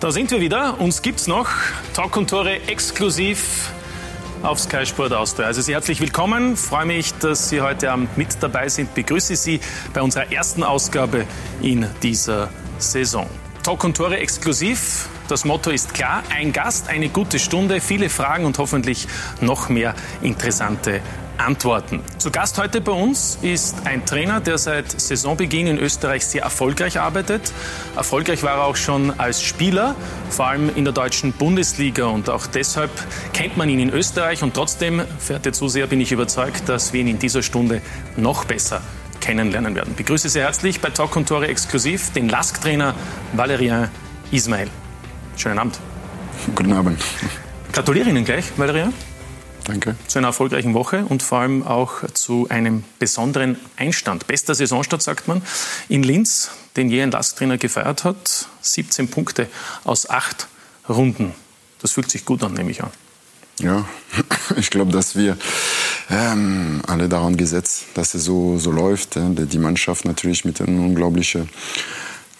Da sind wir wieder. Uns gibt's noch. Talk und Tore exklusiv auf Sky Sport Austria. Also Sie herzlich willkommen. Freue mich, dass Sie heute Abend mit dabei sind. Begrüße Sie bei unserer ersten Ausgabe in dieser Saison. Talk und Tore exklusiv. Das Motto ist klar, ein Gast, eine gute Stunde, viele Fragen und hoffentlich noch mehr interessante Antworten. Zu Gast heute bei uns ist ein Trainer, der seit Saisonbeginn in Österreich sehr erfolgreich arbeitet. Erfolgreich war er auch schon als Spieler, vor allem in der deutschen Bundesliga. Und auch deshalb kennt man ihn in Österreich. Und trotzdem, verehrte Zuseher, bin ich überzeugt, dass wir ihn in dieser Stunde noch besser kennenlernen werden. Begrüße sehr herzlich bei Talk und Tore exklusiv den LASK-Trainer Valérien Ismaël. Schönen Abend. Guten Abend. Gratuliere Ihnen gleich, Valérien. Danke. Zu einer erfolgreichen Woche und vor allem auch zu einem besonderen Einstand. Bester Saisonstart, sagt man, in Linz, den je ein LASK-Trainer gefeiert hat. 17 Punkte aus 8 Runden. Das fühlt sich gut an, nehme ich an. Ja, ich glaube, dass wir alle daran gesetzt, dass es so läuft. Die Mannschaft natürlich mit einem unglaublichen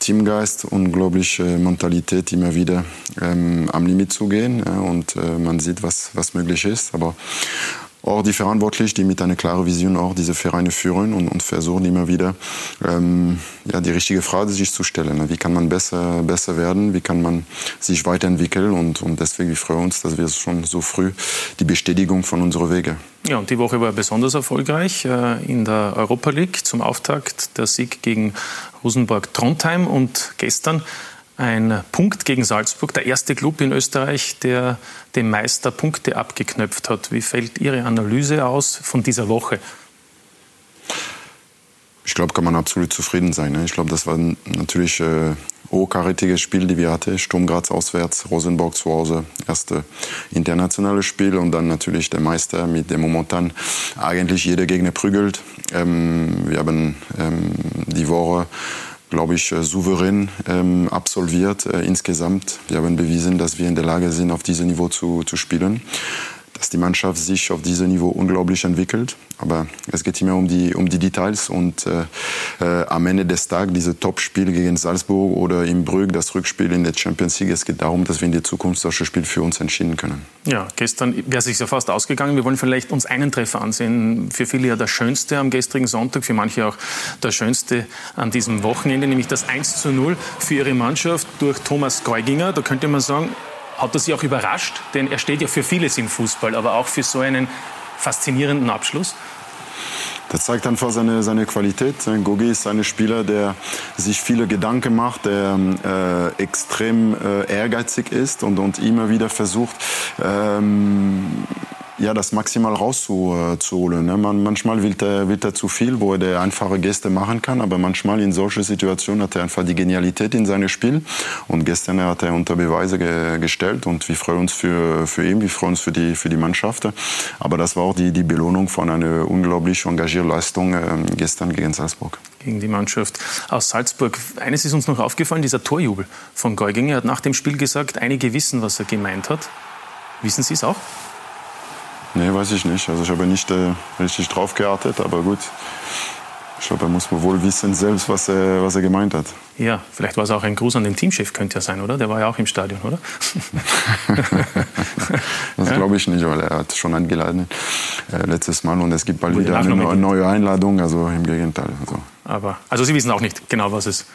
Teamgeist, unglaubliche Mentalität, immer wieder am Limit zu gehen, und man sieht, was möglich ist. Aber auch die Verantwortlichen, die mit einer klaren Vision auch diese Vereine führen und versuchen immer wieder die richtige Frage sich zu stellen. Wie kann man besser werden? Wie kann man sich weiterentwickeln? Und deswegen freuen wir uns, dass wir schon so früh die Bestätigung von unseren Wege. Ja, und die Woche war besonders erfolgreich in der Europa League zum Auftakt. Der Sieg gegen Rosenborg Trondheim und gestern ein Punkt gegen Salzburg, der erste Club in Österreich, der dem Meister Punkte abgeknöpft hat. Wie fällt Ihre Analyse aus von dieser Woche? Ich glaube, kann man absolut zufrieden sein. Ich glaube, das war natürlich ein hochkarätiges Spiel, das wir hatten. Sturm Graz auswärts, Rosenborg zu Hause. Erste internationale Spiel und dann natürlich der Meister, mit dem momentan eigentlich jeder Gegner prügelt. Wir haben die Woche, glaube ich, souverän absolviert insgesamt. Wir haben bewiesen, dass wir in der Lage sind, auf diesem Niveau zu spielen. Dass die Mannschaft sich auf diesem Niveau unglaublich entwickelt. Aber es geht immer um die Details. Und am Ende des Tages, dieses Top-Spiel gegen Salzburg oder in Brügge, das Rückspiel in der Champions League, es geht darum, dass wir in der Zukunft solche Spiele für uns entschieden können. Ja, gestern wäre es sich ja fast ausgegangen. Wir wollen vielleicht uns einen Treffer ansehen. Für viele ja der schönste am gestrigen Sonntag, für manche auch der schönste an diesem Wochenende, nämlich das 1:0 für ihre Mannschaft durch Thomas Goiginger. Da könnte man sagen, hat er Sie auch überrascht? Denn er steht ja für vieles im Fußball, aber auch für so einen faszinierenden Abschluss. Das zeigt einfach seine Qualität. Gogi ist ein Spieler, der sich viele Gedanken macht, der extrem ehrgeizig ist und immer wieder versucht, das maximal rauszuholen. Manchmal will er zu viel, wo er einfache Geste machen kann, aber manchmal in solchen Situationen hat er einfach die Genialität in seinem Spiel. Und gestern hat er unter Beweise gestellt und wir freuen uns für ihn, wir freuen uns für die Mannschaft. Aber das war auch die Belohnung von einer unglaublich engagierten Leistung gestern gegen Salzburg. Gegen die Mannschaft aus Salzburg. Eines ist uns noch aufgefallen, dieser Torjubel von Goiginger. Er hat nach dem Spiel gesagt, einige wissen, was er gemeint hat. Wissen Sie es auch? Nee, weiß ich nicht. Also ich habe nicht richtig drauf geachtet, aber gut. Ich glaube, er muss wohl wissen selbst, was er gemeint hat. Ja, vielleicht war es auch ein Gruß an den Teamchef, könnte ja sein, oder? Der war ja auch im Stadion, oder? Das glaube ich nicht, weil er hat schon angeladen letztes Mal und es gibt bald wieder eine neue Einladung, also im Gegenteil. Also. Also Sie wissen auch nicht genau, was es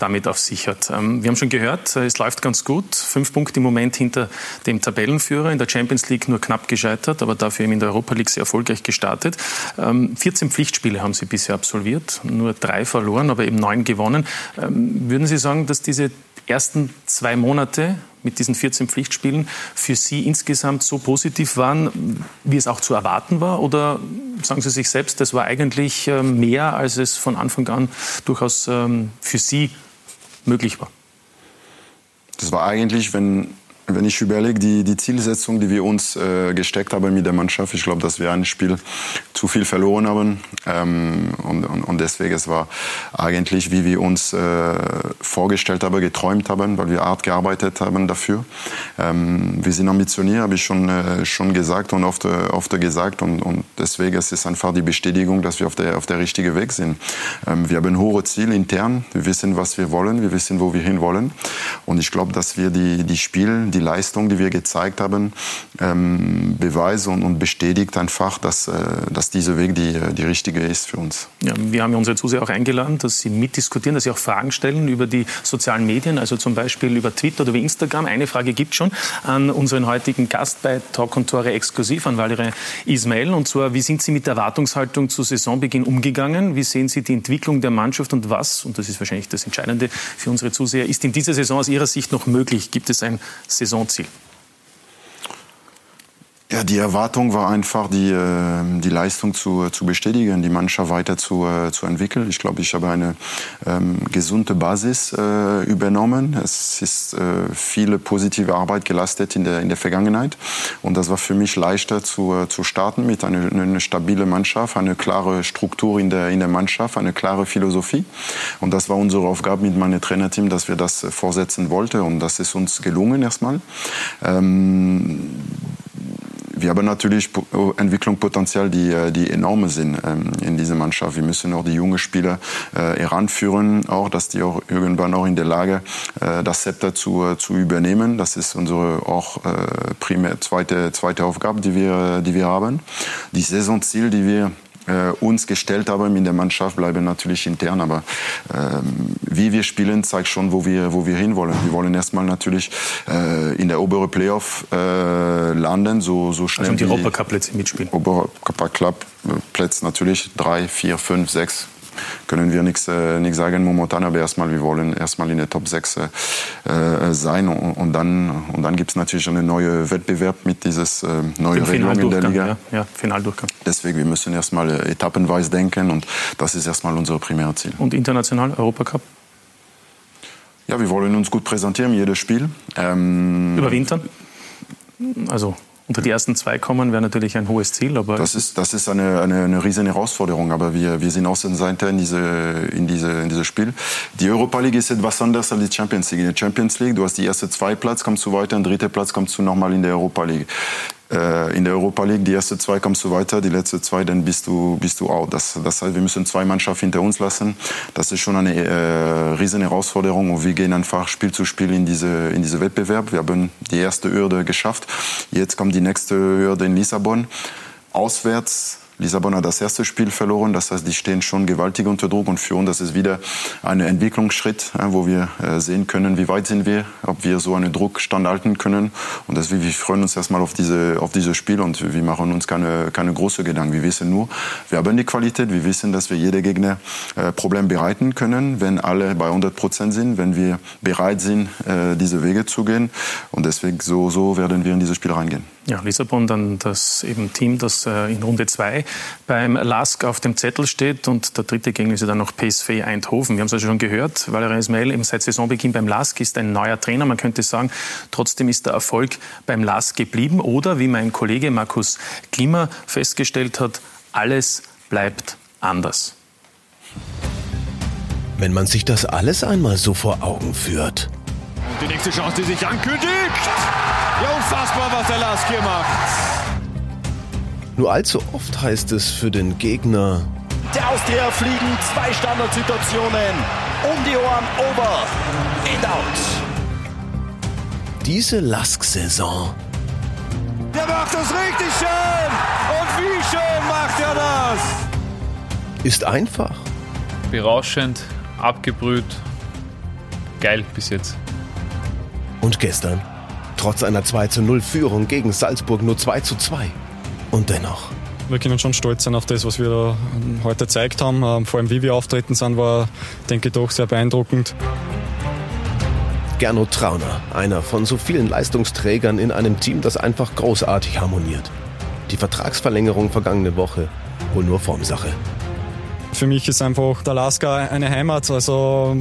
damit auf sich hat. Wir haben schon gehört, es läuft ganz gut. 5 Punkte im Moment hinter dem Tabellenführer. In der Champions League nur knapp gescheitert, aber dafür eben in der Europa League sehr erfolgreich gestartet. 14 Pflichtspiele haben Sie bisher absolviert, nur 3 verloren, aber eben 9 gewonnen. Würden Sie sagen, dass diese ersten 2 Monate mit diesen 14 Pflichtspielen für Sie insgesamt so positiv waren, wie es auch zu erwarten war? Oder sagen Sie sich selbst, das war eigentlich mehr, als es von Anfang an durchaus für Sie möglich war? Das war eigentlich, wenn ich überlege, die Zielsetzung, die wir uns gesteckt haben mit der Mannschaft, ich glaube, dass wir ein Spiel zu viel verloren haben. Und deswegen es war eigentlich, wie wir uns vorgestellt haben, geträumt haben, weil wir hart gearbeitet haben dafür. Wir sind ambitioniert, habe ich schon gesagt und oft gesagt. Und deswegen es ist einfach die Bestätigung, dass wir auf der richtigen Weg sind. Wir haben hohe Ziele intern. Wir wissen, was wir wollen. Wir wissen, wo wir hinwollen. Und ich glaube, dass wir die Spiele, die Leistung, die wir gezeigt haben, beweist und bestätigt einfach, dass dieser Weg die richtige ist für uns. Ja, wir haben ja unsere Zuseher auch eingeladen, dass sie mitdiskutieren, dass sie auch Fragen stellen über die sozialen Medien, also zum Beispiel über Twitter oder über Instagram. Eine Frage gibt es schon an unseren heutigen Gast bei Talk und Tore exklusiv, an Valérien Ismaël. Und zwar, wie sind Sie mit der Erwartungshaltung zu Saisonbeginn umgegangen? Wie sehen Sie die Entwicklung der Mannschaft und was, und das ist wahrscheinlich das Entscheidende für unsere Zuseher, ist in dieser Saison aus Ihrer Sicht noch möglich? Gibt es ein Saisonziel? Ja, die Erwartung war einfach, die Leistung zu bestätigen, die Mannschaft weiter zu entwickeln. Ich glaube, ich habe eine gesunde Basis übernommen. Es ist viele positive Arbeit geleistet in der Vergangenheit. Und das war für mich leichter zu starten mit einer stabilen Mannschaft, eine klare Struktur in der Mannschaft, eine klare Philosophie. Und das war unsere Aufgabe mit meinem Trainerteam, dass wir das fortsetzen wollten. Und das ist uns gelungen erstmal. Wir haben natürlich Entwicklungspotenzial, die enorm sind in dieser Mannschaft. Wir müssen auch die jungen Spieler heranführen, auch, dass die auch irgendwann auch in der Lage das Zepter zu übernehmen. Das ist unsere auch primär zweite Aufgabe, die wir haben. Die Saisonziele, die wir uns gestellt haben in der Mannschaft, bleiben natürlich intern, aber wie wir spielen, zeigt schon, wo wir hinwollen. Wir wollen erstmal natürlich in der oberen Playoff landen, so schnell also um die Europacup-Plätze mitspielen. Europacup-Plätze natürlich, 3, 4, 5, 6. Können wir nichts sagen momentan, aber erstmal, wir wollen erstmal in der Top 6 sein und dann gibt es natürlich einen neuen Wettbewerb mit dieses neue Regelung in der Liga. Ja, Finaldurchgang. Deswegen, wir müssen erstmal etappenweise denken und das ist erstmal unser Primärziel. Und international, Europacup? Ja, wir wollen uns gut präsentieren, jedes Spiel. Überwintern? Also unter die ersten 2 kommen, wäre natürlich ein hohes Ziel. Aber das ist eine riesen Herausforderung, aber wir sind Außenseiter in diesem Spiel. Die Europa League ist etwas anders als die Champions League. In der Champions League, du hast die ersten 2 Plätze, kommst du weiter, den dritten Platz kommst du nochmal in der Europa League. In der Europa League, die ersten 2 kommst du weiter, die letzten 2, dann bist du out. Das heißt, wir müssen 2 Mannschaften hinter uns lassen. Das ist schon eine riesen Herausforderung und wir gehen einfach Spiel zu Spiel in diese Wettbewerb. Wir haben die erste Hürde geschafft. Jetzt kommt die nächste Hürde in Lissabon. Auswärts. Lissabon hat das erste Spiel verloren, das heißt, die stehen schon gewaltig unter Druck und für uns das ist wieder ein Entwicklungsschritt, wo wir sehen können, wie weit sind wir, ob wir so einen Druck standhalten können und deswegen, wir freuen uns erstmal auf dieses Spiel und wir machen uns keine großen Gedanken, wir wissen nur, wir haben die Qualität, wir wissen, dass wir jedem Gegner Probleme bereiten können, wenn alle bei 100% sind, wenn wir bereit sind, diese Wege zu gehen und deswegen so werden wir in dieses Spiel reingehen. Ja, Lissabon, dann das eben Team, das in Runde 2 beim LASK auf dem Zettel steht und der dritte Gegner ist ja dann noch PSV Eindhoven. Wir haben es also schon gehört, Valérien Ismaël eben seit Saisonbeginn beim LASK ist ein neuer Trainer, man könnte sagen, trotzdem ist der Erfolg beim LASK geblieben oder wie mein Kollege Markus Klima festgestellt hat, alles bleibt anders. Wenn man sich das alles einmal so vor Augen führt. Und die nächste Chance, die sich ankündigt. Ja, unfassbar, was der LASK hier macht. Nur allzu oft heißt es für den Gegner: Der Austria fliegen 2 Standardsituationen. Um die Ohren, over, in out. Diese LASK-Saison. Der macht das richtig schön. Und wie schön macht das? Ist einfach. Berauschend, abgebrüht. Geil bis jetzt. Und gestern, trotz einer 2-0-Führung gegen Salzburg, nur 2-2. Und dennoch. Wir können schon stolz sein auf das, was wir heute gezeigt haben. Vor allem, wie wir auftreten sind, war, denke ich, doch sehr beeindruckend. Gernot Trauner, einer von so vielen Leistungsträgern in einem Team, das einfach großartig harmoniert. Die Vertragsverlängerung vergangene Woche wohl nur Formsache. Für mich ist einfach der LASK eine Heimat. Also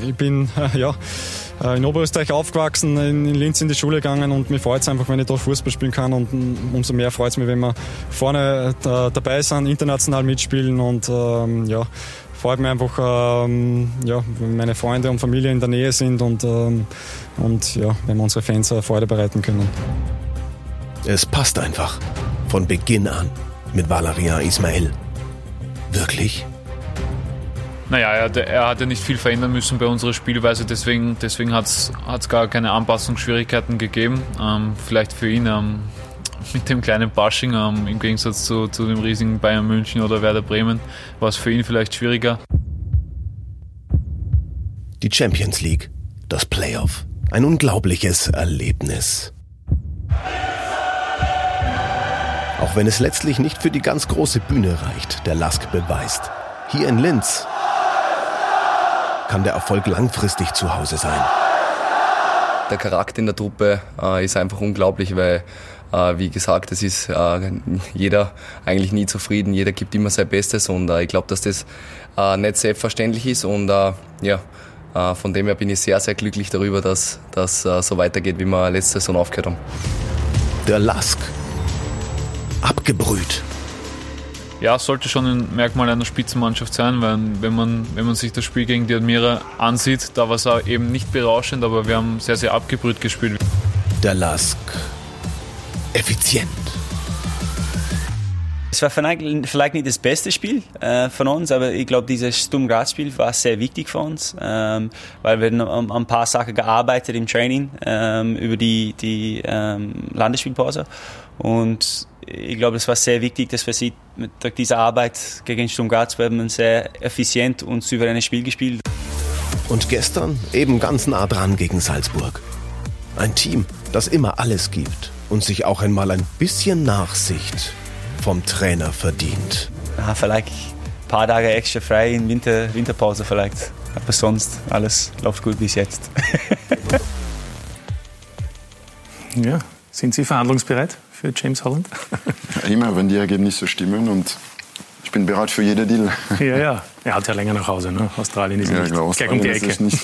ich bin, ja, in Oberösterreich aufgewachsen, in Linz in die Schule gegangen und mir freut es einfach, wenn ich da Fußball spielen kann und umso mehr freut es mich, wenn wir vorne dabei sind, international mitspielen und ja, freut mich einfach, ja, wenn meine Freunde und Familie in der Nähe sind und ja, wenn wir unsere Fans Freude bereiten können. Es passt einfach, von Beginn an mit Valérien Ismaël. Wirklich? Naja, er hatte nicht viel verändern müssen bei unserer Spielweise, deswegen hat es gar keine Anpassungsschwierigkeiten gegeben. Vielleicht für ihn mit dem kleinen Bashing, im Gegensatz zu dem riesigen Bayern München oder Werder Bremen, war es für ihn vielleicht schwieriger. Die Champions League, das Playoff, ein unglaubliches Erlebnis. Auch wenn es letztlich nicht für die ganz große Bühne reicht, der LASK beweist: Hier in Linz kann der Erfolg langfristig zu Hause sein. Der Charakter in der Truppe ist einfach unglaublich, weil, wie gesagt, es ist jeder eigentlich nie zufrieden, jeder gibt immer sein Bestes und ich glaube, dass das nicht selbstverständlich ist und von dem her bin ich sehr, sehr glücklich darüber, dass das so weitergeht, wie wir letzte Saison aufgehört haben. Der LASK. Abgebrüht. Ja, sollte schon ein Merkmal einer Spitzenmannschaft sein, weil wenn man sich das Spiel gegen die Admira ansieht, da war es eben nicht berauschend, aber wir haben sehr, sehr abgebrüht gespielt. Der LASK. Effizient. Es war vielleicht nicht das beste Spiel von uns, aber ich glaube, dieses Sturm Graz-Spiel war sehr wichtig für uns, weil wir an ein paar Sachen gearbeitet im Training über die Länderspielpause. Und ich glaube, es war sehr wichtig, dass wir sie durch diese Arbeit gegen Sturm Graz ein sehr effizient und souveränes Spiel gespielt. Und gestern eben ganz nah dran gegen Salzburg. Ein Team, das immer alles gibt und sich auch einmal ein bisschen Nachsicht vom Trainer verdient. Ja, vielleicht ein paar Tage extra frei in Winterpause vielleicht. Aber sonst, alles läuft gut bis jetzt. Ja, sind Sie verhandlungsbereit für James Holland? Ja, immer, wenn die Ergebnisse stimmen, und ich bin bereit für jeden Deal. Ja, er hat ja länger nach Hause, ne? Australien ist nicht gleich um die Ecke. Ist nicht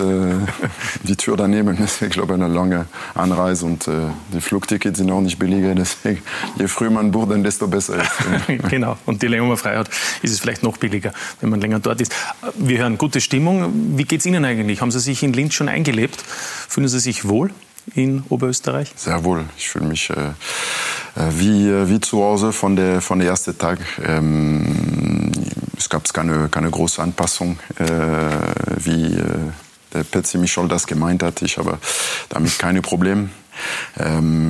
die Tür daneben, das ist, glaube ich, eine lange Anreise und die Flugtickets sind auch nicht billiger, deswegen je früher man bucht, dann desto besser ist. Genau, und je länger man frei hat, ist es vielleicht noch billiger, wenn man länger dort ist. Wir hören gute Stimmung. Wie geht's Ihnen eigentlich? Haben Sie sich in Linz schon eingelebt? Fühlen Sie sich wohl in Oberösterreich? Sehr wohl. Ich fühle mich wie zu Hause von der ersten Tag. Es gab keine große Anpassung, wie der Petsi Michorl das gemeint hat. Ich habe damit keine Probleme.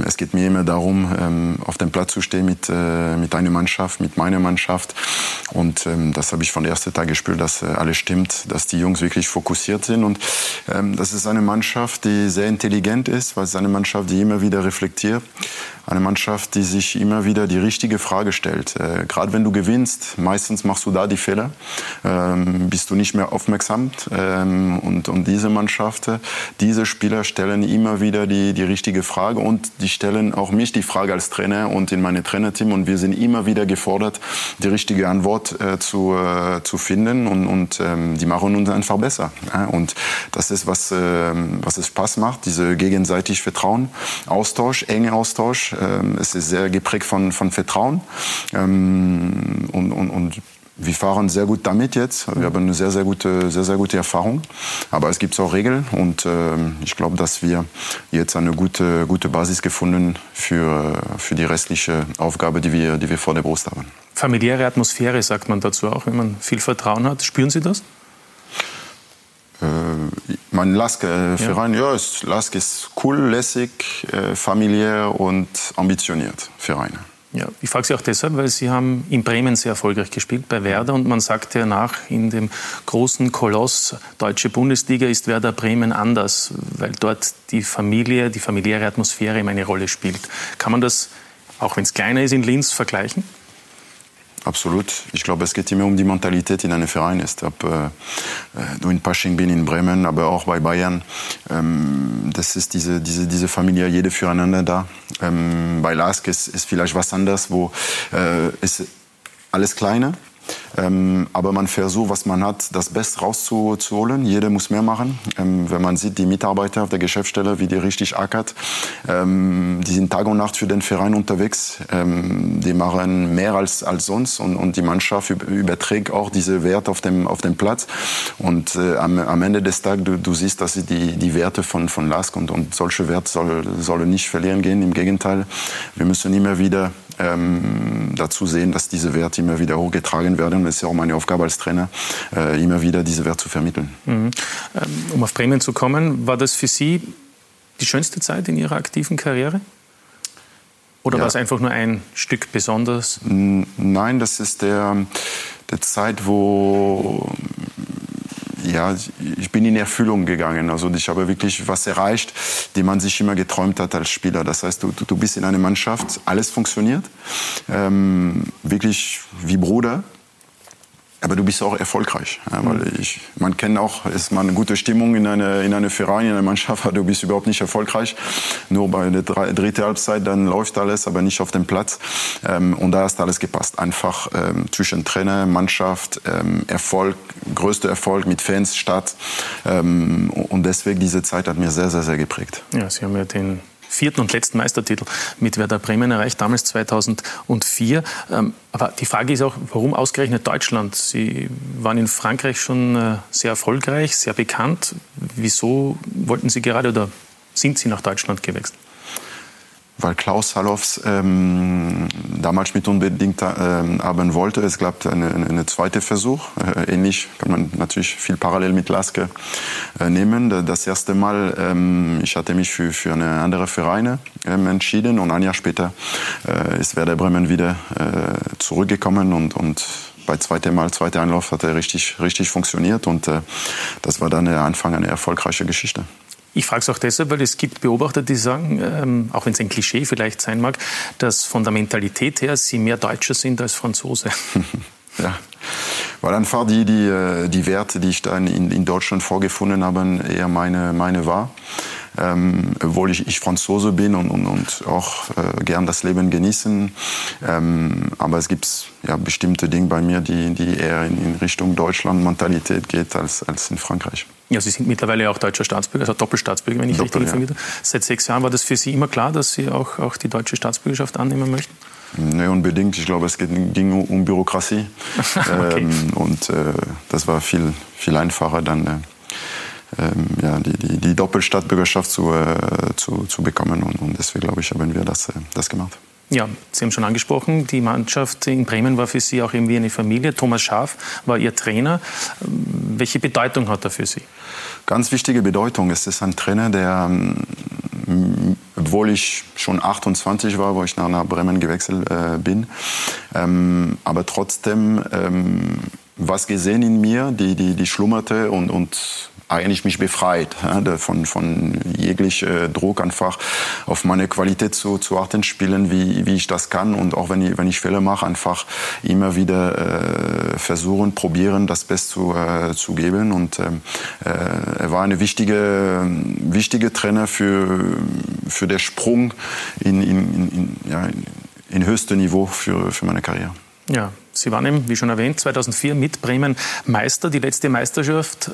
Es geht mir immer darum, auf dem Platz zu stehen mit einer Mannschaft, mit meiner Mannschaft. Und das habe ich von der ersten Tag gespürt, dass alles stimmt, dass die Jungs wirklich fokussiert sind. Und das ist eine Mannschaft, die sehr intelligent ist, weil es eine Mannschaft, die immer wieder reflektiert. Eine Mannschaft, die sich immer wieder die richtige Frage stellt. Gerade wenn du gewinnst, meistens machst du da die Fehler, bist du nicht mehr aufmerksam. Und diese Mannschaft, diese Spieler stellen immer wieder die richtige Frage und die stellen auch mich die Frage als Trainer und in meinem Trainerteam, und wir sind immer wieder gefordert, die richtige Antwort zu finden, und die machen uns einfach besser. Und das ist, was es Spaß macht, diese gegenseitige Vertrauen, Austausch, enge Austausch. Es ist sehr geprägt von Vertrauen und wir fahren sehr gut damit jetzt. Wir haben eine sehr, sehr gute Erfahrung. Aber es gibt auch Regeln. Und ich glaube, dass wir jetzt eine gute Basis gefunden für die restliche Aufgabe, die wir vor der Brust haben. Familiäre Atmosphäre, sagt man dazu auch, wenn man viel Vertrauen hat. Spüren Sie das? Mein LASK-Verein, ja, LASK ist cool, lässig, familiär und ambitioniert Verein. Ja, ich frage Sie auch deshalb, weil Sie haben in Bremen sehr erfolgreich gespielt, bei Werder. Und man sagt ja nach, in dem großen Koloss Deutsche Bundesliga ist Werder Bremen anders, weil dort die Familie, die familiäre Atmosphäre immer eine Rolle spielt. Kann man das, auch wenn es kleiner ist, in Linz vergleichen? Absolut. Ich glaube, es geht immer um die Mentalität, die in einem Verein ist. Ob du in Pasching bin, in Bremen, aber auch bei Bayern. Das ist diese Familie, jede füreinander da. Bei LASK ist vielleicht was anderes, wo ist alles kleiner. Aber man versucht, was man hat, das Beste rauszuholen. Jeder muss mehr machen. Wenn man sieht, die Mitarbeiter auf der Geschäftsstelle, wie die richtig ackert, die sind Tag und Nacht für den Verein unterwegs. Die machen mehr als sonst, und die Mannschaft überträgt auch diese Werte auf dem Platz. Und am Ende des Tages, du siehst, dass sie die Werte von LASK und solche Werte sollen nicht verlieren gehen. Im Gegenteil, wir müssen immer wieder dazu sehen, dass diese Werte immer wieder hochgetragen werden. Und es ist ja auch meine Aufgabe als Trainer, immer wieder diese Werte zu vermitteln. Mhm. Um auf Bremen zu kommen, war das für Sie die schönste Zeit in Ihrer aktiven Karriere? Oder war es einfach nur ein Stück besonders? Nein, das ist der Zeit, wo... Ja, ich bin in Erfüllung gegangen. Also ich habe wirklich was erreicht, die man sich immer geträumt hat als Spieler. Das heißt, du bist in einer Mannschaft, alles funktioniert, wirklich wie Bruder. Aber du bist auch erfolgreich, weil man kennt auch, ist man eine gute Stimmung in einer Verein, in einer Mannschaft, du bist überhaupt nicht erfolgreich. Nur bei der dritten Halbzeit, dann läuft alles, aber nicht auf dem Platz. Und da hast alles gepasst. Einfach zwischen Trainer, Mannschaft, Erfolg, größter Erfolg mit Fans, Stadt. Und deswegen diese Zeit hat mir sehr, sehr, sehr geprägt. Ja, Sie haben ja den 4. und letzten Meistertitel mit Werder Bremen erreicht, damals 2004. Aber die Frage ist auch, warum ausgerechnet Deutschland? Sie waren in Frankreich schon sehr erfolgreich, sehr bekannt. Wieso wollten Sie gerade oder sind Sie nach Deutschland gewechselt? Weil Klaus Hallofs damals mit unbedingt haben wollte. Es gab einen zweiten Versuch. Ähnlich kann man natürlich viel parallel mit LASK nehmen. Das erste Mal, ich hatte mich für eine andere Vereine entschieden. Und ein Jahr später ist Werder Bremen wieder zurückgekommen und bei zweiter Einlauf hat er richtig funktioniert. Und das war dann der Anfang einer erfolgreichen Geschichte. Ich frage es auch deshalb, weil es gibt Beobachter, die sagen, auch wenn es ein Klischee vielleicht sein mag, dass von der Mentalität her sie mehr Deutscher sind als Franzose. Ja, weil einfach die Werte, die ich dann in Deutschland vorgefunden habe, eher meine war. Obwohl ich Franzose bin und auch gern das Leben genießen. Aber es gibt ja bestimmte Dinge bei mir, die eher in Richtung Deutschland-Mentalität geht als in Frankreich. Ja, Sie sind mittlerweile auch deutscher Staatsbürger, also Doppelstaatsbürger, wenn ich richtig informiert habe. Seit 6 Jahren war das für Sie immer klar, dass Sie auch die deutsche Staatsbürgerschaft annehmen möchten? Nein, unbedingt. Ich glaube, es ging um Bürokratie. Okay. Das war viel, viel einfacher dann. Die Doppelstaatsbürgerschaft zu bekommen. Und deswegen, glaube ich, haben wir das gemacht. Ja, Sie haben schon angesprochen, die Mannschaft in Bremen war für Sie auch irgendwie eine Familie. Thomas Schaaf war Ihr Trainer. Welche Bedeutung hat er für Sie? Ganz wichtige Bedeutung. Es ist ein Trainer, der, obwohl ich schon 28 war, wo ich nach Bremen gewechselt bin, aber trotzdem was gesehen in mir, die schlummerte und eigentlich mich befreit, von jeglichem Druck einfach auf meine Qualität zu achten, spielen, wie ich das kann und auch wenn ich Fehler mache, einfach immer wieder versuchen, probieren, das Beste zu geben und er war eine wichtige Trainer für den Sprung in höchstes Niveau für meine Karriere. Ja. Sie waren eben, wie schon erwähnt, 2004 mit Bremen Meister, die letzte Meisterschaft,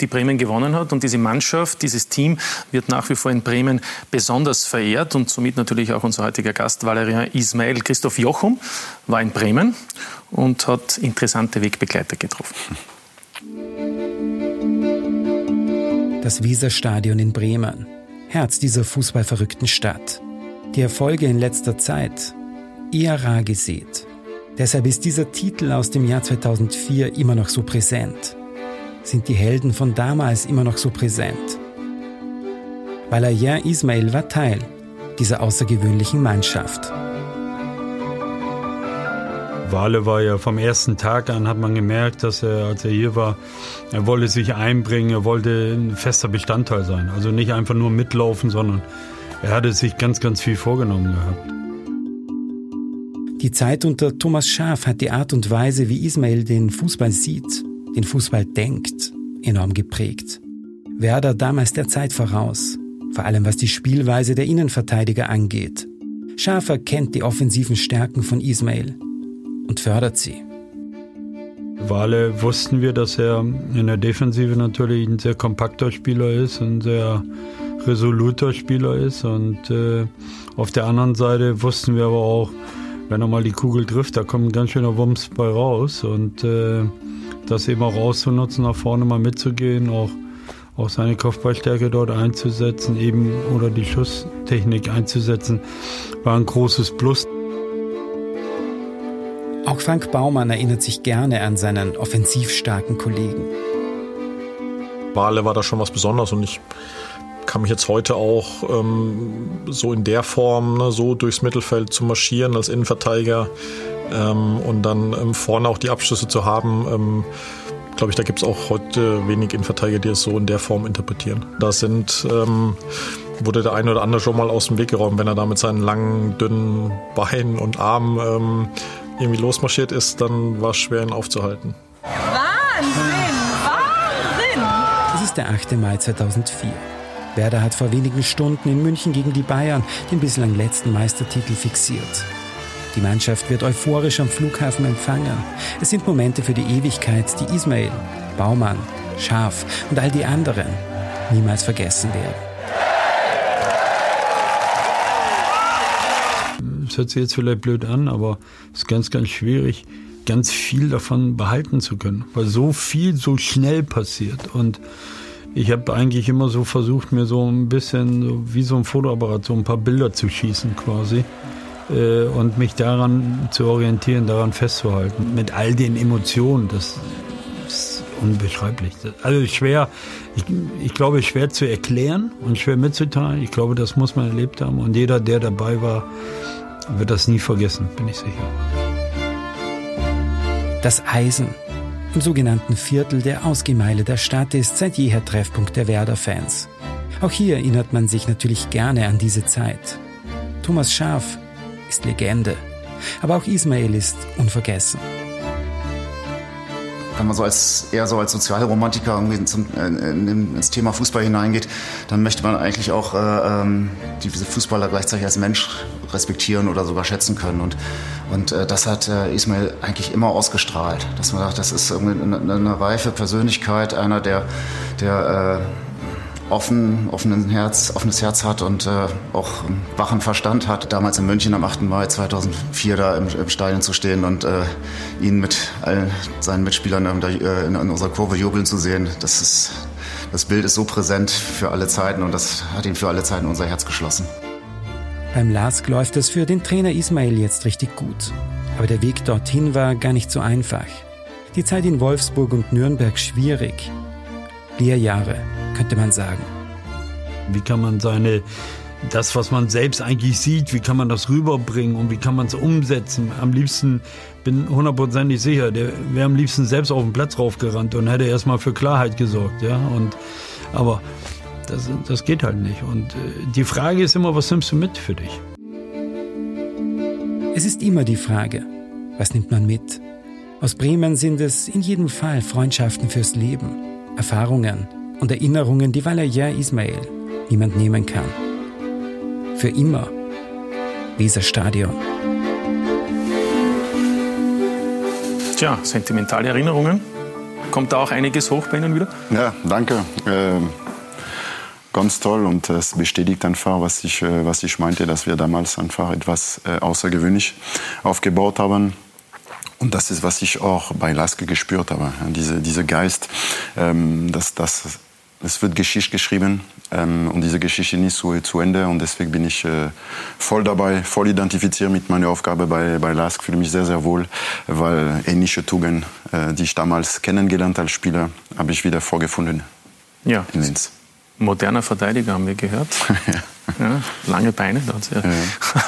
die Bremen gewonnen hat. Und diese Mannschaft, dieses Team wird nach wie vor in Bremen besonders verehrt und somit natürlich auch unser heutiger Gast Valérien Ismaël. Christoph Jochum war in Bremen und hat interessante Wegbegleiter getroffen. Das Weserstadion in Bremen, Herz dieser fußballverrückten Stadt. Die Erfolge in letzter Zeit eher rar gesät. Deshalb ist dieser Titel aus dem Jahr 2004 immer noch so präsent. Sind die Helden von damals immer noch so präsent? Valérien Ismaël war Teil dieser außergewöhnlichen Mannschaft. Vale war ja vom ersten Tag an, hat man gemerkt, dass er, als er hier war, er wollte sich einbringen, er wollte ein fester Bestandteil sein. Also nicht einfach nur mitlaufen, sondern er hatte sich ganz, ganz viel vorgenommen gehabt. Die Zeit unter Thomas Schaaf hat die Art und Weise, wie Ismaël den Fußball sieht, den Fußball denkt, enorm geprägt. Werder damals der Zeit voraus, vor allem was die Spielweise der Innenverteidiger angeht. Schaaf erkennt die offensiven Stärken von Ismaël und fördert sie. Vale wussten wir, dass er in der Defensive natürlich ein sehr kompakter Spieler ist, ein sehr resoluter Spieler ist. Und auf der anderen Seite wussten wir aber auch, wenn er mal die Kugel trifft, da kommt ein ganz schöner Wumms bei raus. Und das eben auch auszunutzen, nach vorne mal mitzugehen, auch seine Kopfballstärke dort einzusetzen, eben oder die Schusstechnik einzusetzen, war ein großes Plus. Auch Frank Baumann erinnert sich gerne an seinen offensivstarken Kollegen. Bale war da schon was Besonderes und ich kann mich jetzt heute auch so in der Form, ne, so durchs Mittelfeld zu marschieren als Innenverteidiger und dann vorne auch die Abschlüsse zu haben, glaube ich, da gibt es auch heute wenig Innenverteidiger, die es so in der Form interpretieren. Da wurde der eine oder andere schon mal aus dem Weg geräumt, wenn er da mit seinen langen, dünnen Beinen und Armen irgendwie losmarschiert ist, dann war es schwer, ihn aufzuhalten. Wahnsinn! Wahnsinn! Es ist der 8. Mai 2004. Werder hat vor wenigen Stunden in München gegen die Bayern den bislang letzten Meistertitel fixiert. Die Mannschaft wird euphorisch am Flughafen empfangen. Es sind Momente für die Ewigkeit, die Ismaël, Baumann, Schaaf und all die anderen niemals vergessen werden. Das hört sich jetzt vielleicht blöd an, aber es ist ganz, ganz schwierig, ganz viel davon behalten zu können, weil so viel so schnell passiert. Und ich habe eigentlich immer so versucht, mir so ein bisschen wie so ein Fotoapparat so ein paar Bilder zu schießen quasi. Und mich daran zu orientieren, daran festzuhalten. Mit all den Emotionen, das ist unbeschreiblich. Also schwer, ich glaube, schwer zu erklären und schwer mitzuteilen. Ich glaube, das muss man erlebt haben. Und jeder, der dabei war, wird das nie vergessen, bin ich sicher. Das Eisen im sogenannten Viertel der Ausgemeile der Stadt ist seit jeher Treffpunkt der Werder-Fans. Auch hier erinnert man sich natürlich gerne an diese Zeit. Thomas Schaaf ist Legende. Aber auch Ismaël ist unvergessen. Wenn man so als Sozialromantiker ins Thema Fußball hineingeht, dann möchte man eigentlich auch diese Fußballer gleichzeitig als Mensch respektieren oder sogar schätzen können. Und das hat Ismaël eigentlich immer ausgestrahlt. Dass man sagt, das ist eine reife Persönlichkeit, einer, der offenes Herz hat und auch einen wachen Verstand hat. Damals in München am 8. Mai 2004 da im Stadion zu stehen und ihn mit all seinen Mitspielern in unserer Kurve jubeln zu sehen, das Bild ist so präsent für alle Zeiten und das hat ihn für alle Zeiten unser Herz geschlossen. Beim LASK läuft es für den Trainer Ismaël jetzt richtig gut. Aber der Weg dorthin war gar nicht so einfach. Die Zeit in Wolfsburg und Nürnberg schwierig. Lehrjahre, könnte man sagen. Wie kann man das, was man selbst eigentlich sieht, wie kann man das rüberbringen und wie kann man es umsetzen? Am liebsten, bin hundertprozentig sicher, der wäre am liebsten selbst auf den Platz raufgerannt und hätte erstmal für Klarheit gesorgt. Ja? Aber das geht halt nicht. Und die Frage ist immer, was nimmst du mit für dich? Es ist immer die Frage, was nimmt man mit? Aus Bremen sind es in jedem Fall Freundschaften fürs Leben, Erfahrungen und Erinnerungen, die Valérien Ismaël niemand nehmen kann. Für immer. Weserstadion. Tja, sentimentale Erinnerungen. Kommt da auch einiges hoch bei Ihnen wieder? Ja, danke. Ganz toll und es bestätigt einfach, was ich meinte, dass wir damals einfach etwas außergewöhnlich aufgebaut haben. Und das ist, was ich auch bei LASK gespürt habe. Diese Geist, es wird Geschichte geschrieben und diese Geschichte ist zu Ende. Und deswegen bin ich voll dabei, voll identifiziert mit meiner Aufgabe bei LASK. Fühle mich sehr, sehr wohl, weil ähnliche Tugenden, die ich damals kennengelernt als Spieler, habe ich wieder vorgefunden. Ja. In Linz. Moderner Verteidiger, haben wir gehört. Ja. Ja, lange Beine,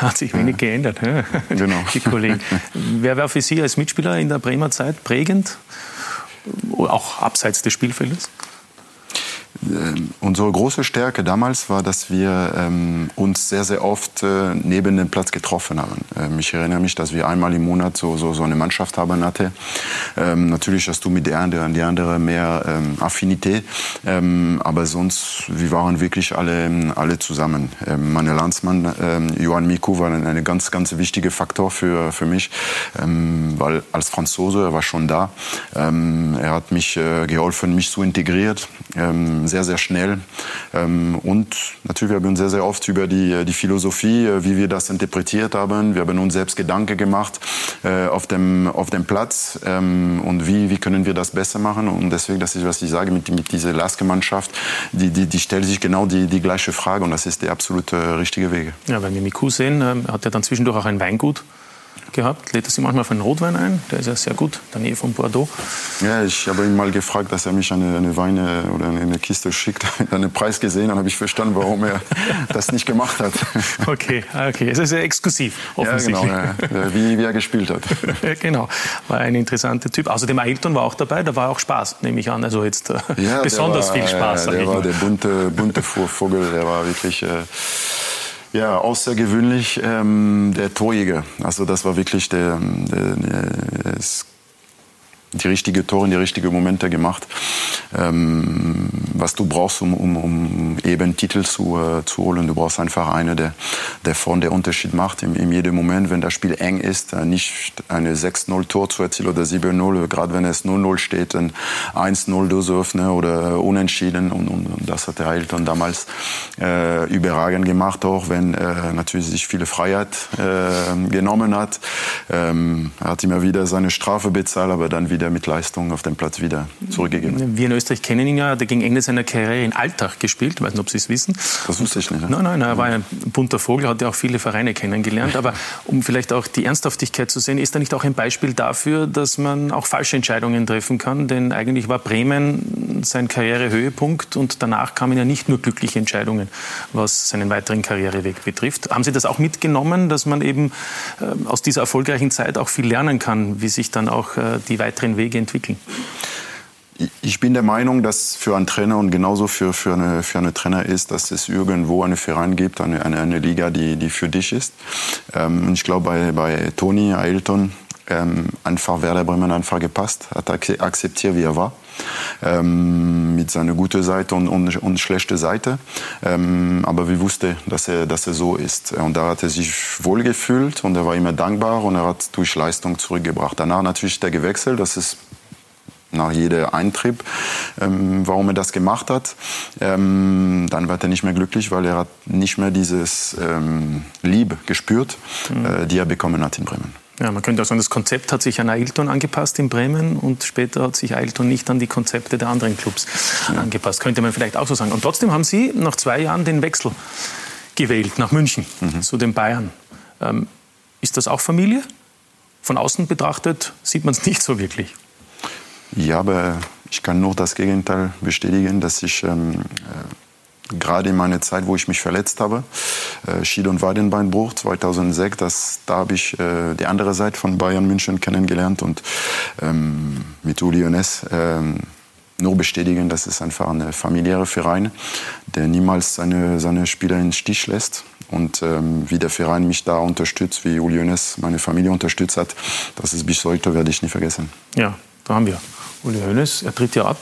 hat sich wenig geändert. Ja. Genau. Die Kollegen. Wer war für Sie als Mitspieler in der Bremer Zeit prägend, auch abseits des Spielfeldes? Unsere große Stärke damals war, dass wir uns sehr, sehr oft neben dem Platz getroffen haben. Ich erinnere mich, dass wir einmal im Monat so eine Mannschaft haben hatte. Natürlich hast du mit der andere mehr Affinität, aber sonst, wir waren wirklich alle zusammen. Meine Landsmann, Johan Micoud, war ein ganz, ganz wichtiger Faktor für mich, weil als Franzose, er war schon da. Er hat mich geholfen, mich zu integrieren. Sehr, sehr schnell. Und natürlich haben wir uns sehr, sehr oft über die Philosophie, wie wir das interpretiert haben. Wir haben uns selbst Gedanken gemacht auf dem Platz und wie können wir das besser machen. Und deswegen, das ist, was ich sage, mit dieser LASK-Mannschaft, die stellt sich genau die gleiche Frage und das ist der absolut richtige Weg. Ja, wenn wir Miku sehen, hat er dann zwischendurch auch ein Weingut gehabt. Lädt er sich manchmal für einen Rotwein ein? Der ist ja sehr gut, in der Nähe von Bordeaux. Ja, ich habe ihn mal gefragt, dass er mich eine Weine oder eine Kiste schickt. Einen Preis gesehen, dann habe ich verstanden, warum er das nicht gemacht hat. Okay. Es ist ja exklusiv, offensichtlich. Ja, genau, ja. Wie er gespielt hat. Genau, war ein interessanter Typ. Außerdem Ailton war auch dabei, da war auch Spaß, nehme ich an. Also jetzt ja, besonders viel Spaß. Ja, der war der bunte Vogel, der war wirklich... Ja, außergewöhnlich der Torjäger. Also das war wirklich die richtigen Tore, die richtigen Momente gemacht. Was du brauchst, um eben Titel zu holen. Du brauchst einfach einen, der vorne den Unterschied macht. In jedem Moment, wenn das Spiel eng ist, nicht eine 6-0-Tor zu erzielen oder 7-0. Gerade wenn es 0-0 steht, ein 1-0 öffnen oder unentschieden. Und das hat der Ailton damals überragend gemacht, auch wenn natürlich sich viele Freiheit genommen hat. Er hat immer wieder seine Strafe bezahlt, aber dann wieder mit Leistung auf den Platz wieder zurückgegeben. Wir in Österreich kennen ihn ja, hat er gegen Ende seiner Karriere in Alltag gespielt, ich weiß nicht, ob Sie es wissen. Das wusste ich nicht. Ne? Nein, er war ein bunter Vogel, hat ja auch viele Vereine kennengelernt, aber um vielleicht auch die Ernsthaftigkeit zu sehen, ist er nicht auch ein Beispiel dafür, dass man auch falsche Entscheidungen treffen kann, denn eigentlich war Bremen sein Karrierehöhepunkt und danach kamen ja nicht nur glückliche Entscheidungen, was seinen weiteren Karriereweg betrifft. Haben Sie das auch mitgenommen, dass man eben aus dieser erfolgreichen Zeit auch viel lernen kann, wie sich dann auch die weiteren Wege entwickeln? Ich bin der Meinung, dass für einen Trainer und genauso für eine Trainer ist, dass es irgendwo einen Verein gibt, eine Liga, die für dich ist. Ich glaube, bei Toni Ailton einfach Werder Bremen einfach gepasst, hat akzeptiert, wie er war. Mit seiner guten Seite und schlechten Seite. Aber wir wussten, dass er so ist. Und da hat er sich wohlgefühlt und er war immer dankbar und er hat durch Leistung zurückgebracht. Danach natürlich der gewechselt, das ist nach jedem Eintrieb, warum er das gemacht hat. Dann war er nicht mehr glücklich, weil er hat nicht mehr dieses Liebe gespürt, die er bekommen hat in Bremen. Ja, man könnte auch sagen, das Konzept hat sich an Ailton angepasst in Bremen und später hat sich Ailton nicht an die Konzepte der anderen Clubs angepasst. Könnte man vielleicht auch so sagen. Und trotzdem haben Sie nach 2 Jahren den Wechsel gewählt nach München, zu den Bayern. Ist das auch Familie? Von außen betrachtet sieht man es nicht so wirklich. Ja, aber ich kann nur das Gegenteil bestätigen, dass ich... gerade in meiner Zeit, wo ich mich verletzt habe, Schied- und Wadenbeinbruch 2006, da habe ich die andere Seite von Bayern München kennengelernt und mit Uli Hoeneß nur bestätigen, dass es einfach ein familiärer Verein, der niemals seine Spieler in den Stich lässt. Und wie der Verein mich da unterstützt, wie Uli Hoeneß meine Familie unterstützt hat, das ist bis heute, werde ich nie vergessen. Ja, da haben wir Uli Hoeneß, er tritt ja ab.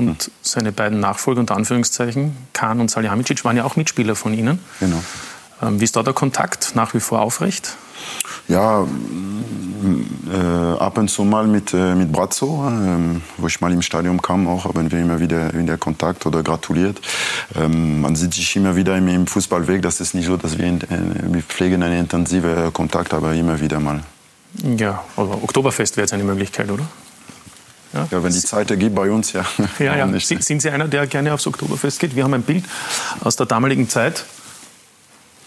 Und seine beiden Nachfolger, unter Anführungszeichen, Kahn und Salihamidzic, waren ja auch Mitspieler von Ihnen. Genau. Wie ist da der Kontakt? Nach wie vor aufrecht? Ja, ab und zu mal mit Brazzo, wo ich mal im Stadion kam, auch haben wir immer wieder in der Kontakt oder gratuliert. Man sieht sich immer wieder im Fußballweg. Das ist nicht so, dass wir pflegen einen intensiven Kontakt, aber immer wieder mal. Ja, also Oktoberfest wäre jetzt eine Möglichkeit, oder? Ja, wenn die Zeit ergibt bei uns, ja. Ja. Sind Sie einer, der gerne aufs Oktoberfest geht? Wir haben ein Bild aus der damaligen Zeit.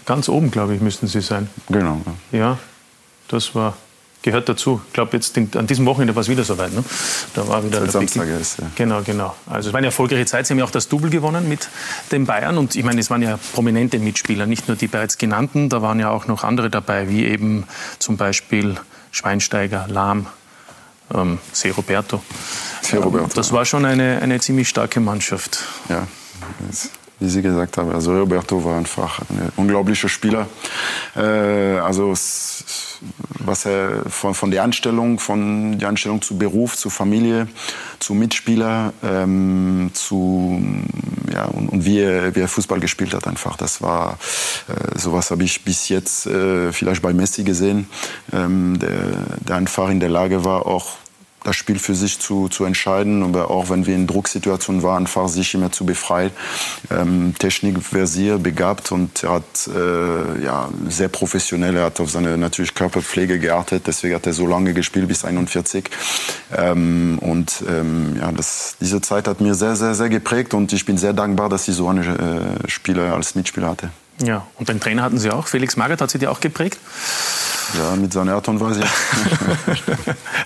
Ganz oben, glaube ich, müssten Sie sein. Genau. Ja, das gehört dazu. Ich glaube, jetzt an diesem Wochenende war es wieder soweit. Ne? Da war wieder der Samstag ist, ja. Genau. Also es war eine erfolgreiche Zeit. Sie haben ja auch das Double gewonnen mit den Bayern. Und ich meine, es waren ja prominente Mitspieler, nicht nur die bereits genannten. Da waren ja auch noch andere dabei, wie eben zum Beispiel Schweinsteiger, Lahm, Seroberto. Das war schon eine ziemlich starke Mannschaft. Ja, wie Sie gesagt haben, also Seroberto war einfach ein unglaublicher Spieler. Also was er von der Anstellung zu Beruf, zu Familie, zu Mitspieler, und wie er Fußball gespielt hat einfach. Das war sowas habe ich bis jetzt vielleicht bei Messi gesehen, der einfach in der Lage war, auch das Spiel für sich zu entscheiden, aber auch wenn wir in Drucksituationen waren, einfach sich immer zu befreien. Technikversiert, begabt und er hat sehr professionell, er hat auf seine natürlich Körperpflege geachtet, deswegen hat er so lange gespielt, bis 41. Diese Zeit hat mir sehr, sehr, sehr geprägt und ich bin sehr dankbar, dass ich so einen Spieler als Mitspieler hatte. Ja, und den Trainer hatten Sie auch, Felix Magath hat Sie auch geprägt? Ja, mit seinem Ailton weiß ich.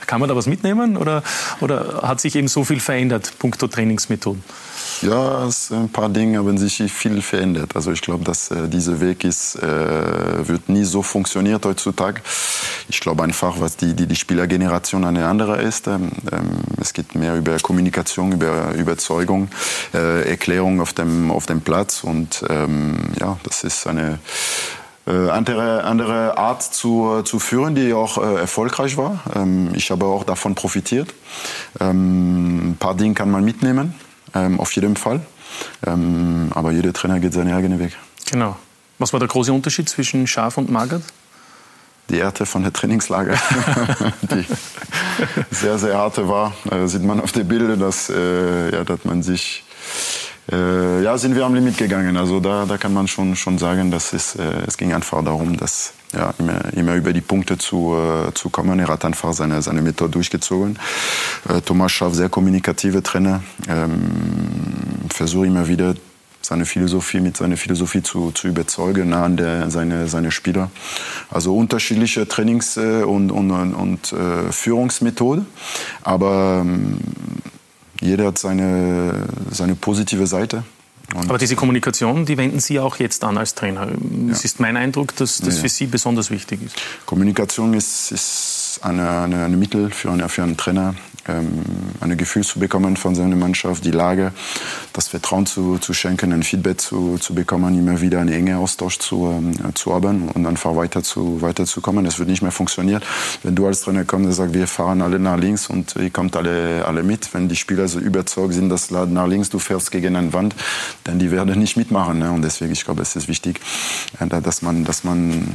Kann man da was mitnehmen oder hat sich eben so viel verändert, punkto Trainingsmethoden? Ja, es sind ein paar Dinge, haben sich viel verändert. Also ich glaube, dass dieser Weg ist, wird nie so funktioniert heutzutage. Ich glaube einfach, was die Spielergeneration eine andere ist. Es geht mehr über Kommunikation, über Überzeugung, Erklärung auf dem Platz. Und ja, das ist eine andere Art zu führen, die auch erfolgreich war. Ich habe auch davon profitiert. Ein paar Dinge kann man mitnehmen, auf jeden Fall. Aber jeder Trainer geht seinen eigenen Weg. Genau. Was war der große Unterschied zwischen Schaaf und Magath? Die Härte von der Trainingslager, die sehr, sehr harte war. Sieht man auf den Bildern, dass man sich... ja, sind wir am Limit gegangen. Also da kann man schon sagen, dass es ging einfach darum, dass immer über die Punkte zu kommen. Er hat einfach seine Methode durchgezogen. Thomas Schaaf, sehr kommunikativer Trainer, versucht immer wieder mit seiner Philosophie zu überzeugen, nah an seine Spieler. Also unterschiedliche Trainings- und Führungsmethoden, aber jeder hat seine positive Seite. Und aber diese Kommunikation, die wenden Sie auch jetzt an als Trainer. Es ist mein Eindruck, dass das für Sie besonders wichtig ist. Kommunikation ist ein Mittel für einen Trainer, ein Gefühl zu bekommen von seiner Mannschaft, die Lage, das Vertrauen zu schenken, ein Feedback zu bekommen, immer wieder einen engen Austausch zu haben und einfach weiterzukommen. Das wird nicht mehr funktionieren. Wenn du als Trainer kommst und sagst, wir fahren alle nach links und ihr kommt alle mit. Wenn die Spieler so überzeugt sind, dass nach links du fährst gegen eine Wand, dann die werden nicht mitmachen. Ne? Und deswegen, ich glaube, es ist wichtig, dass man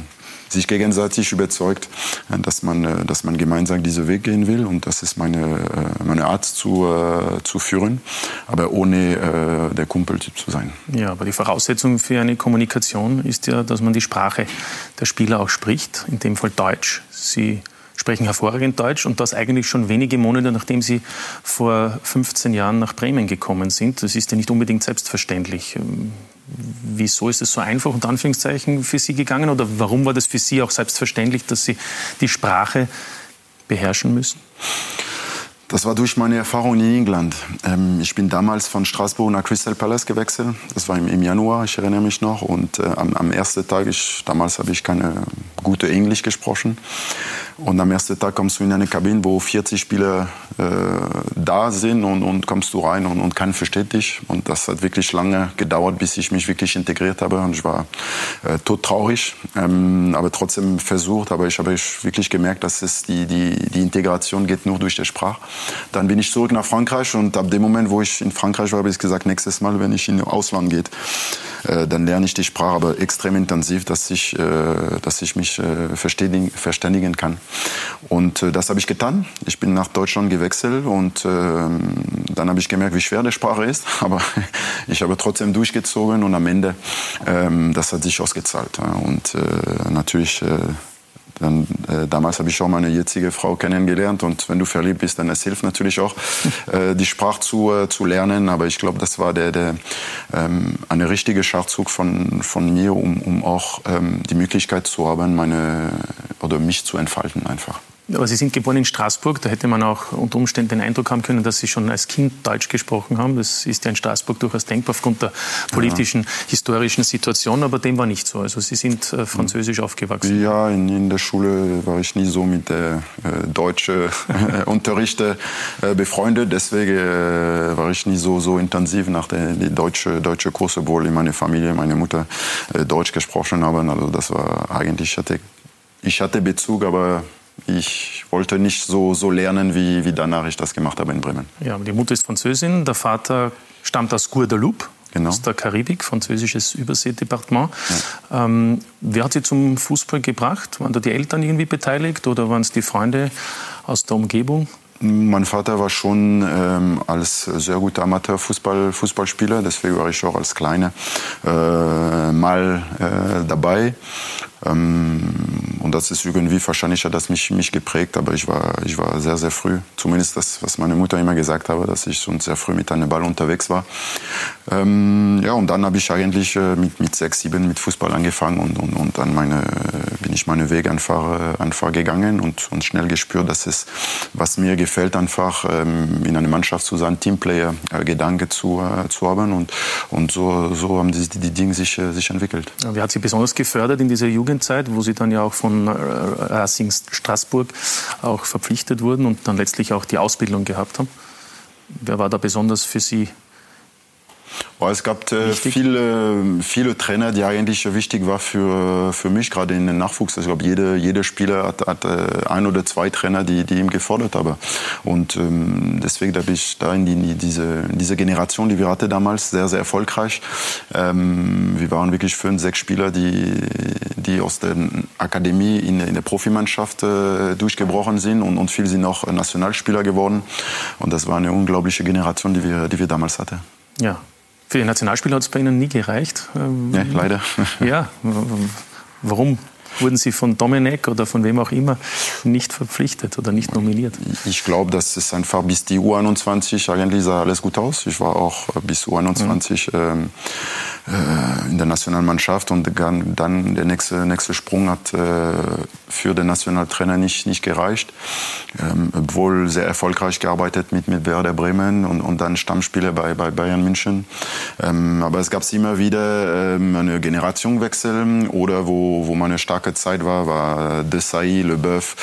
sich gegenseitig überzeugt, dass man gemeinsam diesen Weg gehen will. Und das ist meine Art zu führen, aber ohne der Kumpeltyp zu sein. Ja, aber die Voraussetzung für eine Kommunikation ist ja, dass man die Sprache der Spieler auch spricht, in dem Fall Deutsch. Sie sprechen hervorragend Deutsch und das eigentlich schon wenige Monate, nachdem Sie vor 15 Jahren nach Bremen gekommen sind. Das ist ja nicht unbedingt selbstverständlich. Wieso ist es so einfach, unter Anführungszeichen, für Sie gegangen? Oder warum war das für Sie auch selbstverständlich, dass Sie die Sprache beherrschen müssen? Das war durch meine Erfahrung in England. Ich bin damals von Straßburg nach Crystal Palace gewechselt. Das war im Januar, ich erinnere mich noch. Und am ersten Tag, damals habe ich keine gute Englisch gesprochen. Und am ersten Tag kommst du in eine Kabine, wo 40 Spieler da sind und kommst du rein und keiner versteht dich. Und das hat wirklich lange gedauert, bis ich mich wirklich integriert habe. Und ich war todtraurig, aber trotzdem versucht. Aber ich habe wirklich gemerkt, dass es die Integration geht nur durch die Sprache. Dann bin ich zurück nach Frankreich und ab dem Moment, wo ich in Frankreich war, habe ich gesagt, nächstes Mal, wenn ich in Ausland gehe, dann lerne ich die Sprache, aber extrem intensiv, dass ich mich verständigen kann. Und das habe ich getan. Ich bin nach Deutschland gewechselt und dann habe ich gemerkt, wie schwer die Sprache ist, aber ich habe trotzdem durchgezogen und am Ende, das hat sich ausgezahlt. Und natürlich... Dann, damals habe ich auch meine jetzige Frau kennengelernt und wenn du verliebt bist, dann es hilft natürlich auch, die Sprache zu lernen. Aber ich glaube, das war eine richtige Schachzug von mir, um auch die Möglichkeit zu haben, mich zu entfalten einfach. Aber Sie sind geboren in Straßburg, da hätte man auch unter Umständen den Eindruck haben können, dass Sie schon als Kind Deutsch gesprochen haben. Das ist ja in Straßburg durchaus denkbar aufgrund der politischen, historischen Situation, aber dem war nicht so. Also Sie sind französisch aufgewachsen. Ja, in der Schule war ich nie so mit der deutschen Unterricht befreundet, deswegen war ich nie so intensiv nach der deutsche Kurse, obwohl in meiner Familie, meine Mutter Deutsch gesprochen haben. Also das war eigentlich, ich hatte Bezug, aber ich wollte nicht so lernen, wie danach ich das gemacht habe in Bremen. Ja, die Mutter ist Französin, der Vater stammt aus Guadeloupe, genau, aus der Karibik, französisches Überseedepartement. Ja. Wer hat Sie zum Fußball gebracht? Waren da die Eltern irgendwie beteiligt oder waren es die Freunde aus der Umgebung? Mein Vater war schon als sehr guter Amateurfußballspieler, deswegen war ich auch als Kleiner mal dabei. Und das ist irgendwie, wahrscheinlich hat das mich geprägt, aber ich war sehr, sehr früh, zumindest das, was meine Mutter immer gesagt hat, dass ich schon sehr früh mit einem Ball unterwegs war. Ja, und dann habe ich eigentlich mit 6, 7 mit Fußball angefangen und dann bin ich meinen Weg einfach gegangen und schnell gespürt, dass es, was mir gefällt, einfach in einer Mannschaft zu sein, Teamplayer-Gedanke zu haben und so haben die Dinge sich entwickelt. Wer hat Sie besonders gefördert in dieser Jugendzeit, wo Sie dann ja auch von Racing Straßburg auch verpflichtet wurden und dann letztlich auch die Ausbildung gehabt haben? Wer war da besonders für Sie? Es gab viele Trainer, die eigentlich wichtig waren für mich, gerade in den Nachwuchs. Ich glaube, jeder Spieler hat ein oder zwei Trainer, die ihm gefordert haben. Und deswegen habe ich da in diese Generation, die wir hatten damals, sehr, sehr erfolgreich. Wir waren wirklich 5, 6 Spieler, die aus der Akademie in der Profimannschaft durchgebrochen sind. Und viele sind auch Nationalspieler geworden. Und das war eine unglaubliche Generation, die wir damals hatten. Ja. Für die Nationalspieler hat es bei Ihnen nie gereicht. Ja, leider. Ja, warum wurden Sie von Dominik oder von wem auch immer nicht verpflichtet oder nicht nominiert? Ich glaube, das ist einfach bis die U21, eigentlich sah alles gut aus. Ich war auch bis U21 in der Nationalmannschaft und dann der nächste Sprung hat für den Nationaltrainer nicht gereicht. Obwohl sehr erfolgreich gearbeitet mit Werder Bremen und dann Stammspieler bei Bayern München. Aber es gab immer wieder eine Generationenwechsel oder wo meine starke Zeit war Desailly, Leboeuf,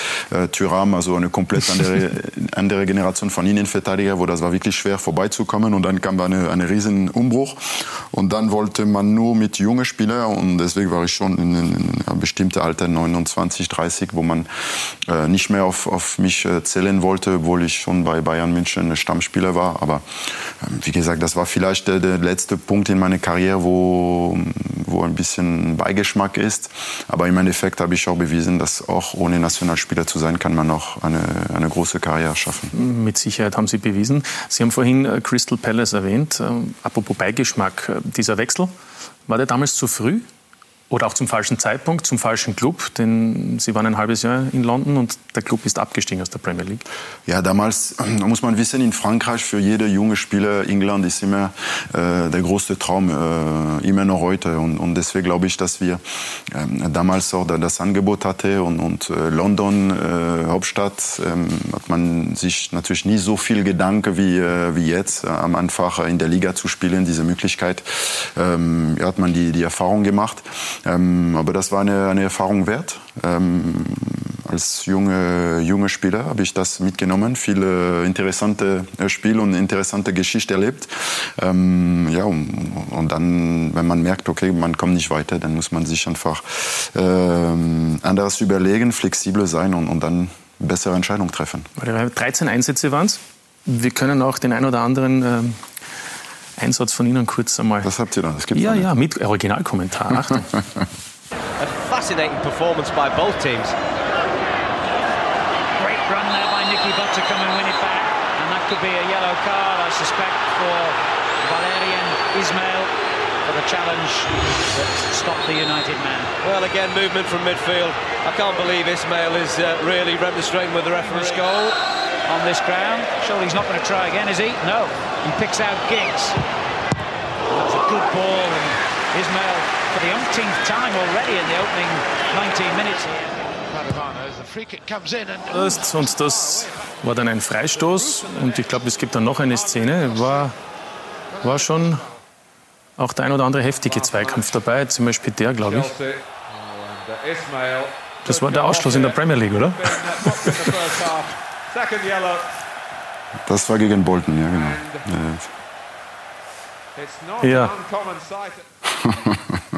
Thuram, also eine komplett andere Generation von Innenverteidiger, wo das war wirklich schwer vorbeizukommen und dann kam ein riesen Umbruch und dann wollte man nur mit jungen Spielern und deswegen war ich schon in einem bestimmten Alter, 29, 30, wo man nicht mehr auf mich zählen wollte, obwohl ich schon bei Bayern München Stammspieler war, aber wie gesagt, das war vielleicht der letzte Punkt in meiner Karriere, wo ein bisschen Beigeschmack ist, aber im Endeffekt habe ich auch bewiesen, dass auch ohne Nationalspieler zu sein, kann man auch eine große Karriere schaffen. Mit Sicherheit haben Sie bewiesen. Sie haben vorhin Crystal Palace erwähnt. Apropos Beigeschmack, dieser Wechsel, war der damals zu früh? Oder auch zum falschen Zeitpunkt, zum falschen Club, denn Sie waren ein halbes Jahr in London und der Club ist abgestiegen aus der Premier League. Ja, damals, da muss man wissen, in Frankreich für jeder junge Spieler, England ist immer der größte Traum, immer noch heute. Und deswegen glaube ich, dass wir damals auch das Angebot hatten und London, Hauptstadt, hat man sich natürlich nie so viel Gedanken wie jetzt, am Anfang in der Liga zu spielen, diese Möglichkeit, hat man die Erfahrung gemacht. Aber das war eine Erfahrung wert. Als junge Spieler habe ich das mitgenommen, viele interessante Spiele und interessante Geschichte erlebt. Und dann, wenn man merkt, okay, man kommt nicht weiter, dann muss man sich einfach anders überlegen, flexibel sein und dann bessere Entscheidungen treffen. 13 Einsätze waren es. Wir können auch den einen oder anderen Einsatz von Ihnen kurz einmal. Das habt ihr dann. Das gibt's ja, ja, mit Originalkommentar. Achtung. A fascinating performance by both teams. Great run there by Nicky Butt to come and win it back. And that could be a yellow card, I suspect, for Valérien Ismaël for the challenge that stopped the United man. Well, again, movement from midfield. I can't believe Ismaël is really remonstrating with the referee's goal. On this ground, surely he's not going to try again, is he? No, he picks out Giggs. That's a good ball, and Ismaël for the umpteenth time already in the opening 19 minutes here. Und das war dann ein Freistoß, und ich glaube, es gibt dann noch eine Szene. War schon auch der ein oder andere heftige Zweikampf dabei, zum Beispiel der, glaube ich. Das war der Ausschluss in der Premier League, oder? Das war gegen Bolton, ja, genau. Ja.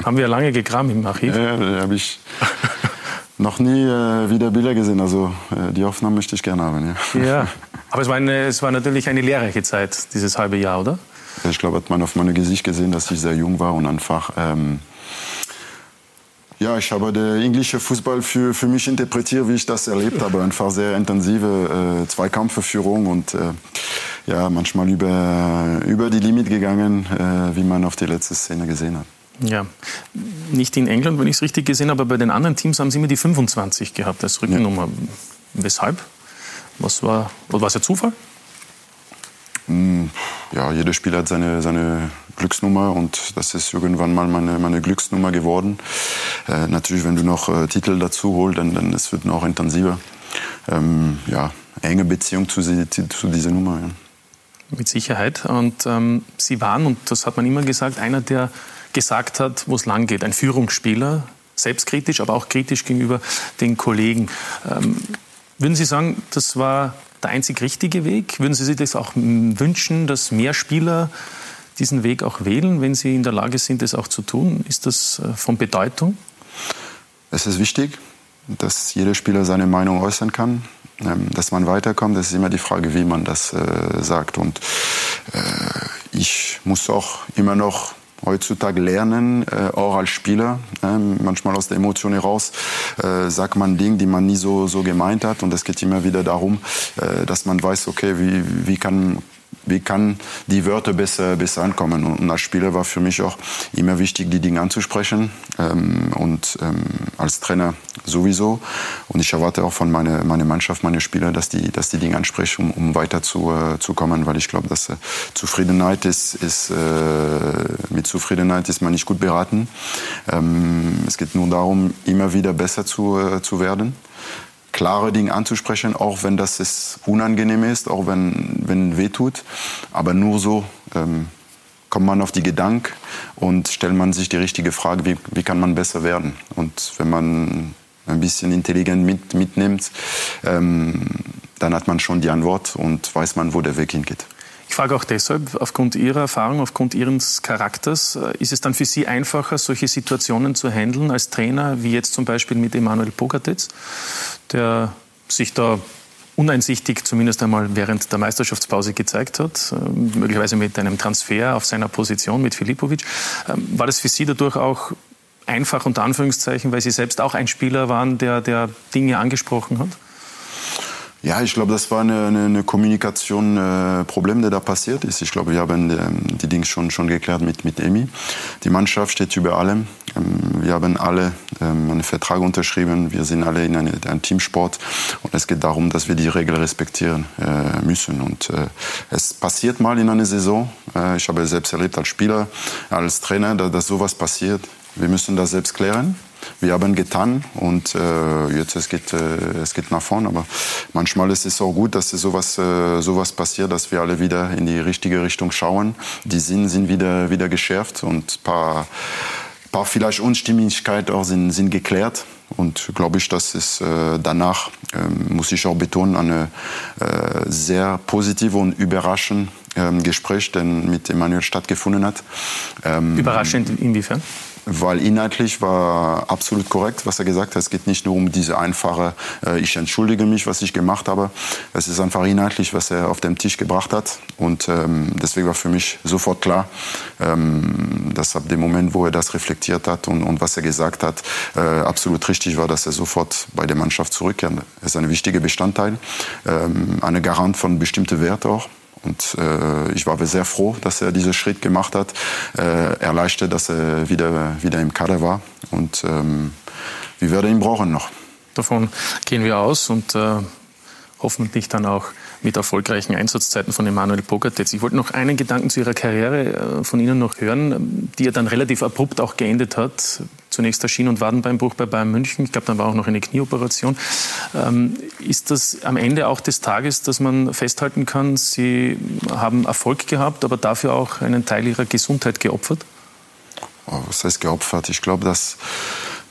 Haben wir lange gekramt im Archiv? Ja, da habe ich noch nie wieder Bilder gesehen. Also die Aufnahmen möchte ich gerne haben, ja. Ja. Aber es war natürlich eine lehrreiche Zeit, dieses halbe Jahr, oder? Ich glaube, hat man auf meinem Gesicht gesehen, dass ich sehr jung war und einfach... Ja, ich habe den englischen Fußball für mich interpretiert, wie ich das erlebt habe. Einfach sehr intensive Zweikampfführung und ja, manchmal über die Limit gegangen, wie man auf die letzte Szene gesehen hat. Ja, nicht in England, wenn ich es richtig gesehen habe, aber bei den anderen Teams haben sie immer die 25 gehabt als Rückennummer. Ja. Weshalb? Was war ja Zufall? ja, jeder Spieler hat seine Glücksnummer und das ist irgendwann mal meine Glücksnummer geworden. Natürlich, wenn du noch Titel dazu holst, dann es wird noch intensiver. Enge Beziehung zu dieser Nummer. Ja. Mit Sicherheit. Und Sie waren, und das hat man immer gesagt, einer, der gesagt hat, wo es lang geht. Ein Führungsspieler, selbstkritisch, aber auch kritisch gegenüber den Kollegen. Würden Sie sagen, das war der einzig richtige Weg? Würden Sie sich das auch wünschen, dass mehr Spieler diesen Weg auch wählen, wenn sie in der Lage sind, das auch zu tun? Ist das von Bedeutung? Es ist wichtig, dass jeder Spieler seine Meinung äußern kann. Dass man weiterkommt, das ist immer die Frage, wie man das sagt. Und ich muss auch immer noch heutzutage lernen, auch als Spieler, manchmal aus der Emotion heraus, sagt man Dinge, die man nie so gemeint hat. Und es geht immer wieder darum, dass man weiß, okay, wie kann die Wörter besser ankommen. Und als Spieler war für mich auch immer wichtig, die Dinge anzusprechen und als Trainer sowieso. Und ich erwarte auch von meiner Mannschaft, meine Spieler, dass die Dinge ansprechen, um weiter zu kommen, weil ich glaube, dass Zufriedenheit mit Zufriedenheit ist man nicht gut beraten. Es geht nur darum, immer wieder besser zu werden. Klare Dinge anzusprechen, auch wenn das unangenehm ist, auch wenn weh tut. Aber nur so kommt man auf die Gedanken und stellt man sich die richtige Frage, wie kann man besser werden. Und wenn man ein bisschen intelligent mitnimmt, dann hat man schon die Antwort und weiß man, wo der Weg hingeht. Ich frage auch deshalb, aufgrund Ihrer Erfahrung, aufgrund Ihres Charakters, ist es dann für Sie einfacher, solche Situationen zu handeln als Trainer, wie jetzt zum Beispiel mit Emanuel Pogatetz, der sich da uneinsichtig zumindest einmal während der Meisterschaftspause gezeigt hat, möglicherweise mit einem Transfer auf seiner Position mit Filipovic. War das für Sie dadurch auch einfach, unter Anführungszeichen, weil Sie selbst auch ein Spieler waren, der Dinge angesprochen hat? Ja, ich glaube, das war eine Kommunikation-Problem, der da passiert ist. Ich glaube, wir haben die Dinge schon geklärt mit Emi. Die Mannschaft steht über allem. Wir haben alle einen Vertrag unterschrieben. Wir sind alle in einem Teamsport. Und es geht darum, dass wir die Regeln respektieren müssen. Und es passiert mal in einer Saison. Ich habe es selbst erlebt als Spieler, als Trainer, dass sowas passiert. Wir müssen das selbst klären. Wir haben getan und jetzt es geht nach vorne. Aber manchmal ist es auch gut, dass sowas passiert, dass wir alle wieder in die richtige Richtung schauen. Die Sinne sind wieder geschärft und ein paar vielleicht Unstimmigkeiten auch sind geklärt. Und glaube ich, dass es danach, muss ich auch betonen, eine sehr positive und überraschende Gespräch, denn mit Emanuel stattgefunden hat. Überraschend inwiefern? Weil inhaltlich war absolut korrekt, was er gesagt hat. Es geht nicht nur um diese einfache, ich entschuldige mich, was ich gemacht habe. Es ist einfach inhaltlich, was er auf den Tisch gebracht hat. Und deswegen war für mich sofort klar, dass ab dem Moment, wo er das reflektiert hat und was er gesagt hat, absolut richtig war, dass er sofort bei der Mannschaft zurückkehrt. Er ist ein wichtiger Bestandteil, eine Garant von bestimmten Werten auch. Und ich war sehr froh, dass er diesen Schritt gemacht hat. Erleichtert, dass er wieder im Kader war. Und wir werden ihn brauchen noch. Davon gehen wir aus und hoffentlich dann auch mit erfolgreichen Einsatzzeiten von Emanuel Pogatetz. Ich wollte noch einen Gedanken zu Ihrer Karriere von Ihnen noch hören, die ja dann relativ abrupt auch geendet hat. Zunächst der Schien- und Wadenbeinbruch bei Bayern München. Ich glaube, dann war auch noch eine Knieoperation. Ist das am Ende auch des Tages, dass man festhalten kann, Sie haben Erfolg gehabt, aber dafür auch einen Teil Ihrer Gesundheit geopfert? Oh, was heißt geopfert? Ich glaube, dass...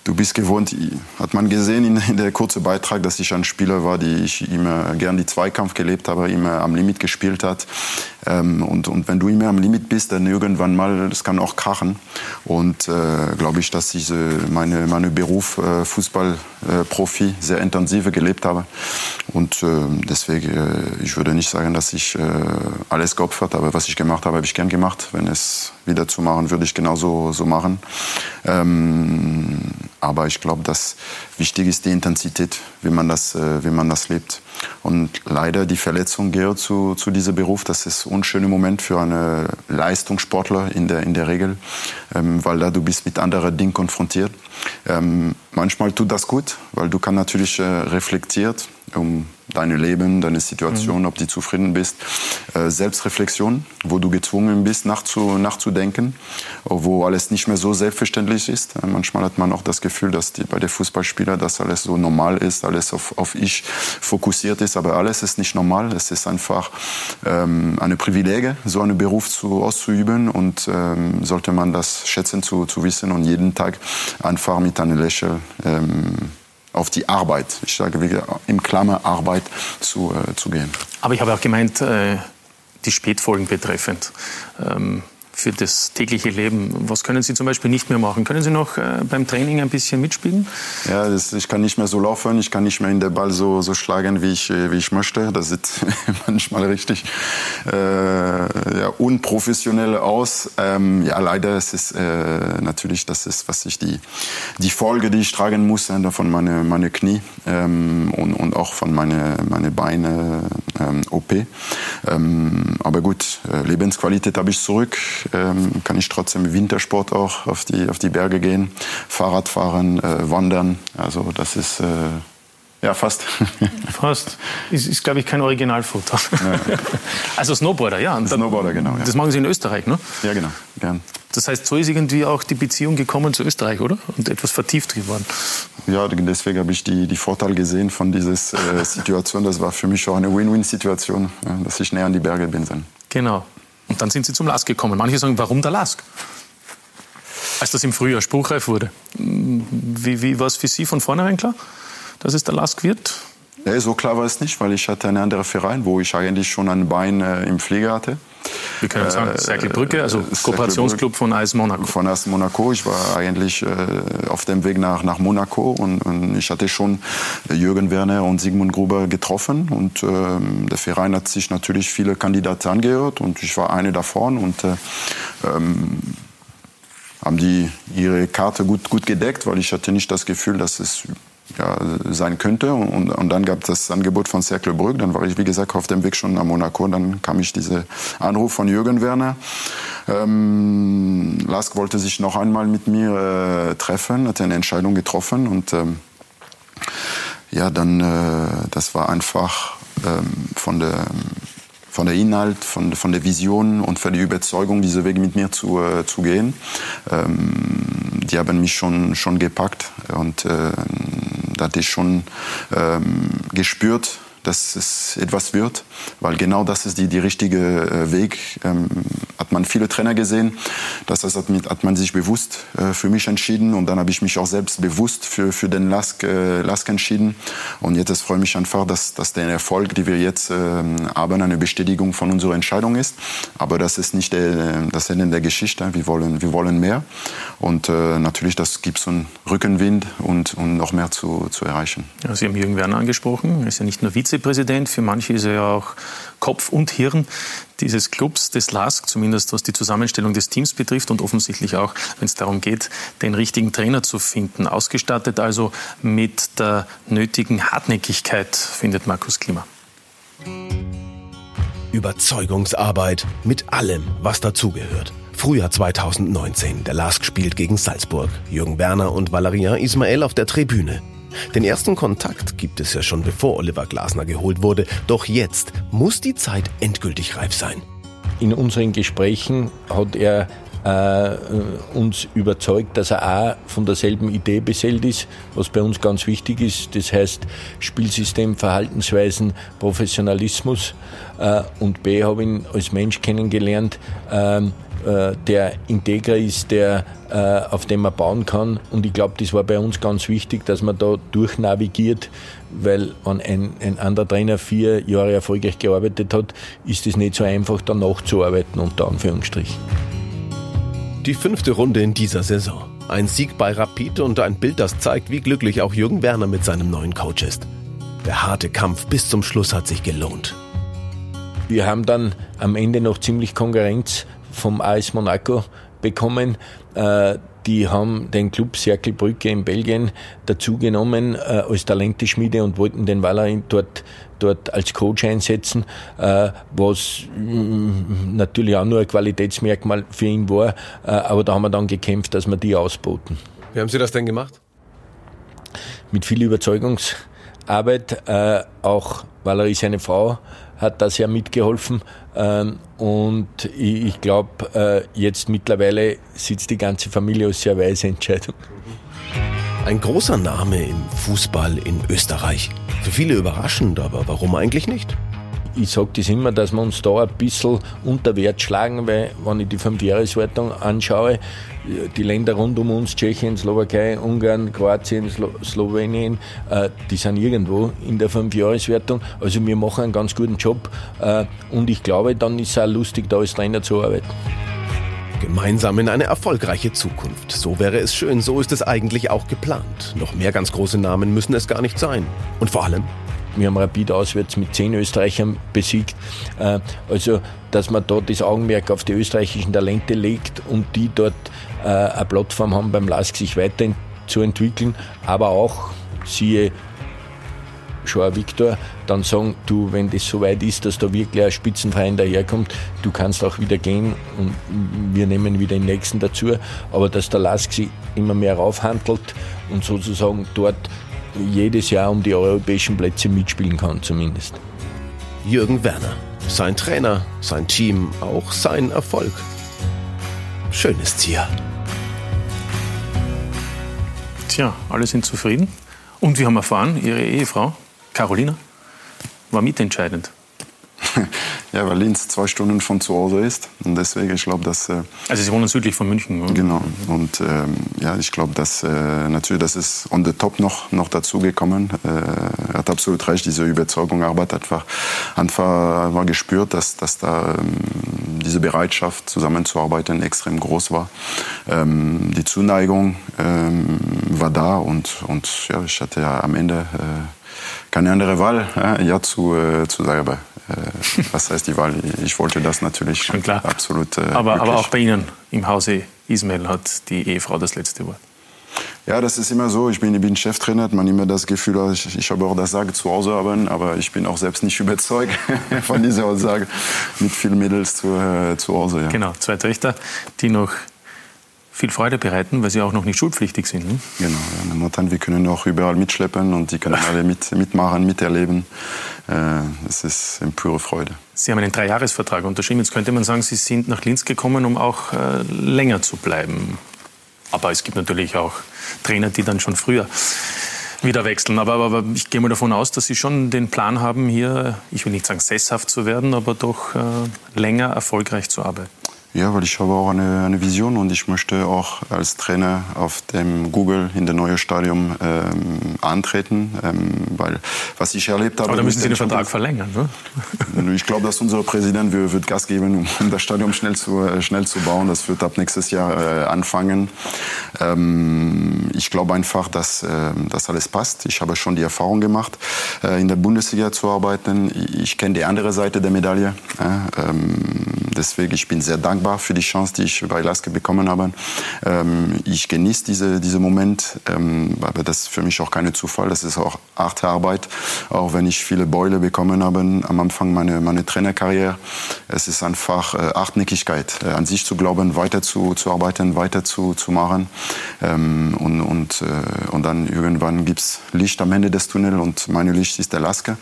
Du bist gewohnt, hat man gesehen in der kurzen Beitrag, dass ich ein Spieler war, die ich immer gern die Zweikampf gelebt habe, immer am Limit gespielt hat. Und wenn du immer am Limit bist, dann irgendwann mal, das kann auch krachen. Und glaube ich, dass ich meinen Beruf Fußballprofi sehr intensiv gelebt habe. Und deswegen, ich würde nicht sagen, dass ich alles geopfert habe. Was ich gemacht habe, habe ich gern gemacht. Wenn es wieder zu machen, würde ich genauso machen. Aber ich glaube, das wichtig ist die Intensität, wie man das lebt. Und leider die Verletzung gehört zu diesem Beruf. Das ist ein unschöner Moment für einen Leistungssportler in der Regel, weil da du bist mit anderen Dingen konfrontiert. Manchmal tut das gut, weil du kannst natürlich reflektiert um dein Leben, deine Situation, ob du zufrieden bist. Selbstreflexion, wo du gezwungen bist, nachzudenken, wo alles nicht mehr so selbstverständlich ist. Manchmal hat man auch das Gefühl, dass bei den Fußballspielern das alles so normal ist, alles auf ich fokussiert ist. Aber alles ist nicht normal. Es ist einfach eine Privileg, so einen Beruf auszuüben. Und sollte man das schätzen zu wissen und jeden Tag einfach mit einem Lächeln auf die Arbeit, ich sage wirklich im Klammer Arbeit, zu gehen. Aber ich habe auch gemeint, die Spätfolgen betreffend, für das tägliche Leben. Was können Sie zum Beispiel nicht mehr machen? Können Sie noch beim Training ein bisschen mitspielen? Ja, ich kann nicht mehr so laufen, ich kann nicht mehr in den Ball so schlagen, wie ich möchte. Das sieht manchmal richtig unprofessionell aus. Leider ist es natürlich, das ist, was ich die Folge, die ich tragen muss, von meine Knie und auch von meine Beine, OP. Aber gut, Lebensqualität habe ich zurück. Kann ich trotzdem Wintersport auch auf die Berge gehen, Fahrrad fahren, wandern. Also das ist fast. Fast. Ist glaube ich, kein Originalfoto. Ja. Also Snowboarder, ja. Snowboarder, genau. Ja. Das machen Sie in Österreich, ne? Ja, genau. Gern. Das heißt, so ist irgendwie auch die Beziehung gekommen zu Österreich, oder? Und etwas vertieft geworden. Ja, deswegen habe ich die Vorteile gesehen von dieser Situation. Das war für mich auch eine Win-Win-Situation, dass ich näher an die Berge bin. Genau. Und dann sind Sie zum LASK gekommen. Manche sagen, warum der LASK? Als das im Frühjahr spruchreif wurde. Wie war es für Sie von vornherein klar, dass es der LASK wird? Ja, so klar war es nicht, weil ich hatte einen anderen Verein, wo ich eigentlich schon ein Bein im Pflege hatte. Wir können sagen, Cercle Brugge, also Kooperationsclub von AS Monaco. Von AS Monaco. Ich war eigentlich auf dem Weg nach Monaco und ich hatte schon Jürgen Werner und Sigmund Gruber getroffen. Und der Verein hat sich natürlich viele Kandidaten angehört und ich war eine davon. Und haben die ihre Karte gut gedeckt, weil ich hatte nicht das Gefühl, dass es sein könnte. Und dann gab es das Angebot von Cercle Brugge. Dann war ich, wie gesagt, auf dem Weg schon nach Monaco. Und dann kam ich diesen Anruf von Jürgen Werner. LASK wollte sich noch einmal mit mir treffen, hat eine Entscheidung getroffen. Und das war einfach von der Inhalt, von der Vision und von der Überzeugung, diesen Weg mit mir zu gehen. Die haben mich schon gepackt und da hatte ich schon gespürt, dass es etwas wird, weil genau das ist die richtige Weg. Hat man viele Trainer gesehen, das hat man sich bewusst für mich entschieden und dann habe ich mich auch selbst bewusst für den LASK entschieden und jetzt freue ich mich einfach, dass der Erfolg, den wir jetzt haben, eine Bestätigung von unserer Entscheidung ist, aber das ist nicht das Ende der Geschichte, wir wollen mehr und natürlich, das gibt so einen Rückenwind und noch mehr zu erreichen. Ja, Sie haben Jürgen Werner angesprochen, er ist ja nicht nur Vizepräsident, für manche ist er ja auch Kopf und Hirn dieses Clubs, des LASK, zumindest was die Zusammenstellung des Teams betrifft und offensichtlich auch, wenn es darum geht, den richtigen Trainer zu finden. Ausgestattet also mit der nötigen Hartnäckigkeit, findet Markus Klima. Überzeugungsarbeit mit allem, was dazugehört. Frühjahr 2019, der LASK spielt gegen Salzburg. Jürgen Werner und Valérien Ismaël auf der Tribüne. Den ersten Kontakt gibt es ja schon, bevor Oliver Glasner geholt wurde. Doch jetzt muss die Zeit endgültig reif sein. In unseren Gesprächen hat er uns überzeugt, dass er auch von derselben Idee beseelt ist, was bei uns ganz wichtig ist. Das heißt Spielsystem, Verhaltensweisen, Professionalismus. Und B, habe ihn als Mensch kennengelernt, der integer ist, der auf dem man bauen kann. Und ich glaube, das war bei uns ganz wichtig, dass man da durchnavigiert, weil ein anderer Trainer 4 Jahre erfolgreich gearbeitet hat, ist es nicht so einfach, danach zu arbeiten, unter Anführungsstrich. Die 5. Runde in dieser Saison. Ein Sieg bei Rapid und ein Bild, das zeigt, wie glücklich auch Jürgen Werner mit seinem neuen Coach ist. Der harte Kampf bis zum Schluss hat sich gelohnt. Wir haben dann am Ende noch ziemlich Konkurrenz vom AS Monaco bekommen. Die haben den Club Cercle Brugge in Belgien dazugenommen als Talenteschmiede und wollten den Valérien dort als Coach einsetzen, was natürlich auch nur ein Qualitätsmerkmal für ihn war. Aber da haben wir dann gekämpft, dass wir die ausboten. Wie haben Sie das denn gemacht? Mit viel Überzeugungsarbeit Arbeit, auch Valerie, seine Frau, hat das ja mitgeholfen, und ich glaube, jetzt mittlerweile sitzt die ganze Familie aus, sehr weise Entscheidung. Ein großer Name im Fußball in Österreich. Für viele überraschend, aber warum eigentlich nicht? Ich sage das immer, dass wir uns da ein bisschen unter Wert schlagen, weil wenn ich die 5-Jahres-Wertung anschaue, die Länder rund um uns, Tschechien, Slowakei, Ungarn, Kroatien, Slowenien, die sind irgendwo in der 5-Jahres-Wertung. Also wir machen einen ganz guten Job, und ich glaube, dann ist es auch lustig, da als Trainer zu arbeiten. Gemeinsam in eine erfolgreiche Zukunft. So wäre es schön, so ist es eigentlich auch geplant. Noch mehr ganz große Namen müssen es gar nicht sein. Und vor allem... Wir haben Rapid auswärts mit 10 Österreichern besiegt. Also, dass man dort das Augenmerk auf die österreichischen Talente legt und die dort eine Plattform haben, beim LASK sich weiterzuentwickeln. Aber auch, siehe Joao Victor, dann sagen, du, wenn das so weit ist, dass da wirklich ein Spitzenverein daherkommt, du kannst auch wieder gehen und wir nehmen wieder den nächsten dazu. Aber dass der LASK sich immer mehr raufhandelt und sozusagen dort jedes Jahr um die europäischen Plätze mitspielen kann, zumindest. Jürgen Werner, sein Trainer, sein Team, auch sein Erfolg. Schön ist's hier. Tja, alle sind zufrieden. Und wir haben erfahren, Ihre Ehefrau, Carolina, war mitentscheidend. Ja, weil Linz 2 Stunden von zu Hause ist. Und deswegen, ich glaube, dass... Also Sie wohnen südlich von München, oder? Genau. Und ja, ich glaube, dass natürlich, das ist on the top noch dazugekommen. Er hat absolut recht, diese Überzeugung, Arbeit hat einfach gespürt, dass da diese Bereitschaft, zusammenzuarbeiten, extrem groß war. Die Zuneigung war da und ja, ich hatte ja am Ende keine andere Wahl, ja zu sagen. Was heißt die Wahl? Ich wollte das natürlich schon klar. Absolut aber auch bei Ihnen im Hause Ismaël hat die Ehefrau das letzte Wort. Ja, das ist immer so. Ich bin Cheftrainer, hat man immer das Gefühl, ich habe auch das Sagen zu Hause haben, aber ich bin auch selbst nicht überzeugt von dieser Aussage mit vielen Mädels zu Hause. Ja. Genau, 2 Töchter, die noch viel Freude bereiten, weil sie auch noch nicht schulpflichtig sind. Ne? Genau, ja, momentan, wir können auch überall mitschleppen und die können alle mitmachen, miterleben. Es ist eine pure Freude. Sie haben einen 3-Jahres-Vertrag unterschrieben. Jetzt könnte man sagen, Sie sind nach Linz gekommen, um auch länger zu bleiben. Aber es gibt natürlich auch Trainer, die dann schon früher wieder wechseln. Aber ich gehe mal davon aus, dass Sie schon den Plan haben, hier, ich will nicht sagen sesshaft zu werden, aber doch länger erfolgreich zu arbeiten. Ja, weil ich habe auch eine Vision und ich möchte auch als Trainer auf dem Google in der neuen Stadion antreten, weil was ich erlebt habe... Aber da müssen Sie den Vertrag verlängern, ne? Ich glaube, dass unser Präsident wird Gas geben, um das Stadion schnell zu bauen. Das wird ab nächstes Jahr anfangen. Ich glaube einfach, dass das alles passt. Ich habe schon die Erfahrung gemacht, in der Bundesliga zu arbeiten. Ich kenne die andere Seite der Medaille. Deswegen bin ich sehr dankbar für die Chance, die ich bei LASK bekommen habe. Ich genieße diesen Moment, aber das ist für mich auch kein Zufall. Das ist auch harte Arbeit, auch wenn ich viele Beule bekommen habe am Anfang meiner Trainerkarriere. Es ist einfach Hartnäckigkeit, an sich zu glauben, weiter zu arbeiten, weiter zu machen. Und dann irgendwann gibt es Licht am Ende des Tunnels und mein Licht ist der LASK.